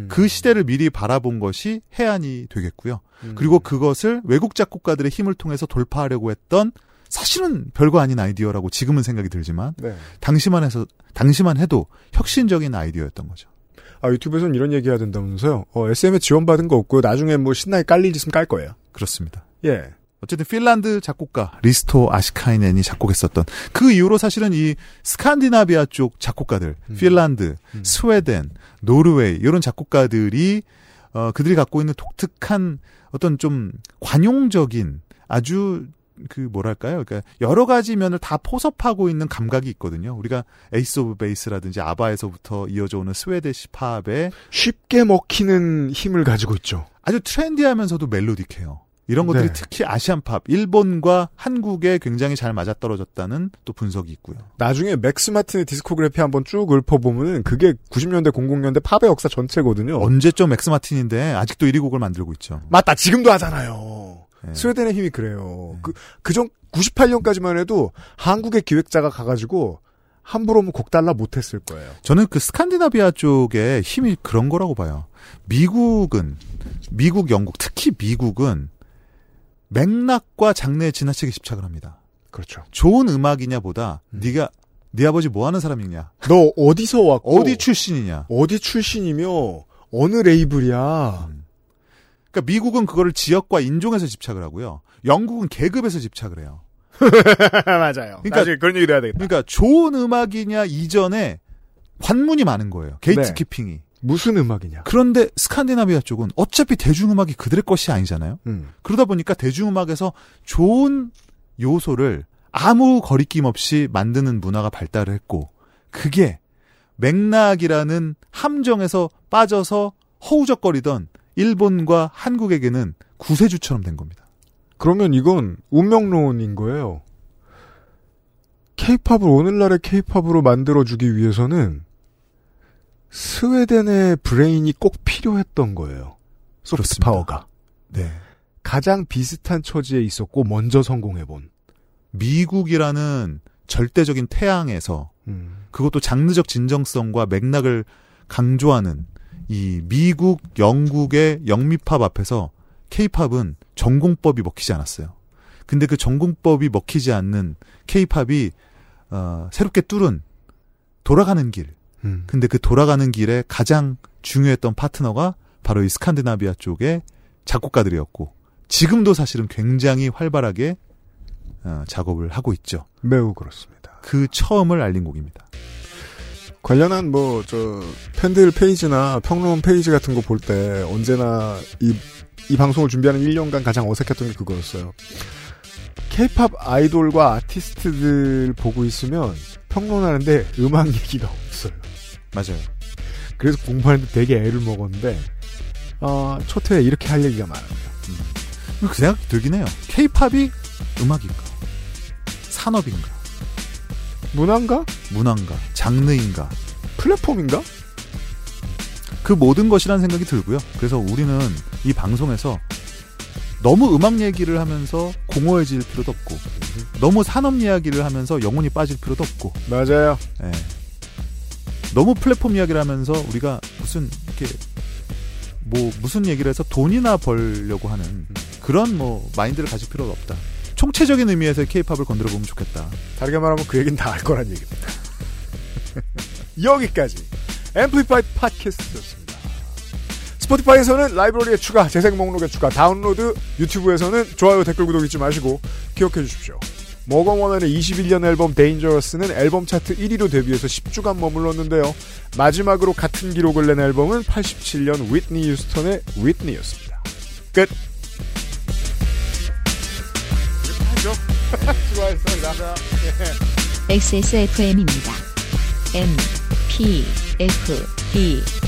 그 시대를 미리 바라본 것이 해안이 되겠고요. 그리고 그것을 외국 작곡가들의 힘을 통해서 돌파하려고 했던 사실은 별거 아닌 아이디어라고 지금은 생각이 들지만 네. 당시만 해도 혁신적인 아이디어였던 거죠. 아, 유튜브에서는 이런 얘기해야 된다면서요. SM에 지원받은 거 없고요. 나중에 뭐 신나게 깔릴 짓은 깔 거예요. 그렇습니다. 예. 어쨌든 핀란드 작곡가 리스토 아시카이넨이 작곡했었던 그 이후로 사실은 이 스칸디나비아 쪽 작곡가들 핀란드, 스웨덴, 노르웨이 이런 작곡가들이 그들이 갖고 있는 독특한 어떤 좀 관용적인 아주 그 뭐랄까요? 그러니까 여러 가지 면을 다 포섭하고 있는 감각이 있거든요. 우리가 에이스 오브 베이스라든지 아바에서부터 이어져 오는 스웨디시 팝에 쉽게 먹히는 힘을 가지고 있죠. 아주 트렌디하면서도 멜로딕해요. 이런 것들이 네. 특히 아시안팝, 일본과 한국에 굉장히 잘 맞아떨어졌다는 또 분석이 있고요. 나중에 맥스 마틴의 디스코그래피 한번 쭉 읊어보면은 그게 90년대, 00년대 팝의 역사 전체거든요. 언제쯤 맥스 마틴인데 아직도 1위 곡을 만들고 있죠. 맞다, 지금도 하잖아요. 네. 스웨덴의 힘이 그래요. 네. 그전 98년까지만 해도 한국의 기획자가 가가지고 함부로 곡 달라 못했을 거예요. 저는 그 스칸디나비아 쪽의 힘이 그런 거라고 봐요. 미국, 영국, 특히 미국은 맥락과 장르에 지나치게 집착을 합니다. 그렇죠. 좋은 음악이냐 보다 네가 네 아버지 뭐 하는 사람이냐. 너 어디서 왔고 어디 출신이냐. 어디 출신이며 어느 레이블이야. 그러니까 미국은 그거를 지역과 인종에서 집착을 하고요. 영국은 계급에서 집착을 해요. 맞아요. 그러니까 나중에 그런 얘기도 해야 되겠다. 그러니까 좋은 음악이냐 이전에 관문이 많은 거예요. 게이트키핑이. 네. 무슨 음악이냐. 그런데 스칸디나비아 쪽은 어차피 대중음악이 그들의 것이 아니잖아요. 그러다 보니까 대중음악에서 좋은 요소를 아무 거리낌 없이 만드는 문화가 발달을 했고 그게 맥락이라는 함정에서 빠져서 허우적거리던 일본과 한국에게는 구세주처럼 된 겁니다. 그러면 이건 운명론인 거예요. 케이팝을 오늘날의 케이팝으로 만들어주기 위해서는 스웨덴의 브레인이 꼭 필요했던 거예요. 소프트 파워가. 네. 가장 비슷한 처지에 있었고 먼저 성공해본. 미국이라는 절대적인 태양에서 그것도 장르적 진정성과 맥락을 강조하는 이 미국, 영국의 영미팝 앞에서 케이팝은 전공법이 먹히지 않았어요. 근데 그 전공법이 먹히지 않는 케이팝이 새롭게 뚫은 돌아가는 길. 근데 그 돌아가는 길에 가장 중요했던 파트너가 바로 이 스칸디나비아 쪽의 작곡가들이었고 지금도 사실은 굉장히 활발하게 작업을 하고 있죠. 매우 그렇습니다. 그 처음을 알린 곡입니다. 관련한 팬들 페이지나 평론 페이지 같은 거 볼 때 언제나 이 방송을 준비하는 1년간 가장 어색했던 게 그거였어요. K-POP 아이돌과 아티스트들 보고 있으면 평론하는데 음악 얘기가 없어요. 맞아요. 그래서 공부하는데 되게 애를 먹었는데 초태에 이렇게 할 얘기가 많아요. 그 생각이 들긴 해요. K-POP이 음악인가? 산업인가? 문화인가? 장르인가? 플랫폼인가? 그 모든 것이라는 생각이 들고요. 그래서 우리는 이 방송에서 너무 음악 얘기를 하면서 공허해질 필요도 없고 너무 산업 이야기를 하면서 영혼이 빠질 필요도 없고 맞아요. 네. 너무 플랫폼 이야기를 하면서 우리가 무슨 이렇게 뭐 무슨 얘기를 해서 돈이나 벌려고 하는 그런 뭐 마인드를 가질 필요가 없다. 총체적인 의미에서 K-팝을 건드려 보면 좋겠다. 다르게 말하면 그 얘기는 다 알 거란 얘기입니다. 여기까지 앰플리파이 팟캐스트였습니다. 스포티파이에서는 라이브러리에 추가, 재생 목록에 추가, 다운로드, 유튜브에서는 좋아요, 댓글, 구독 잊지 마시고 기억해 주십시오. 머거원한의 21년 앨범 데인저러스는 앨범 차트 1위로 데뷔해서 10주간 머물렀는데요. 마지막으로 같은 기록을 낸 앨범은 87년 위트니 휴스턴의 위트니였습니다. 끝. 수고하셨습니다. XSFM입니다. MPFD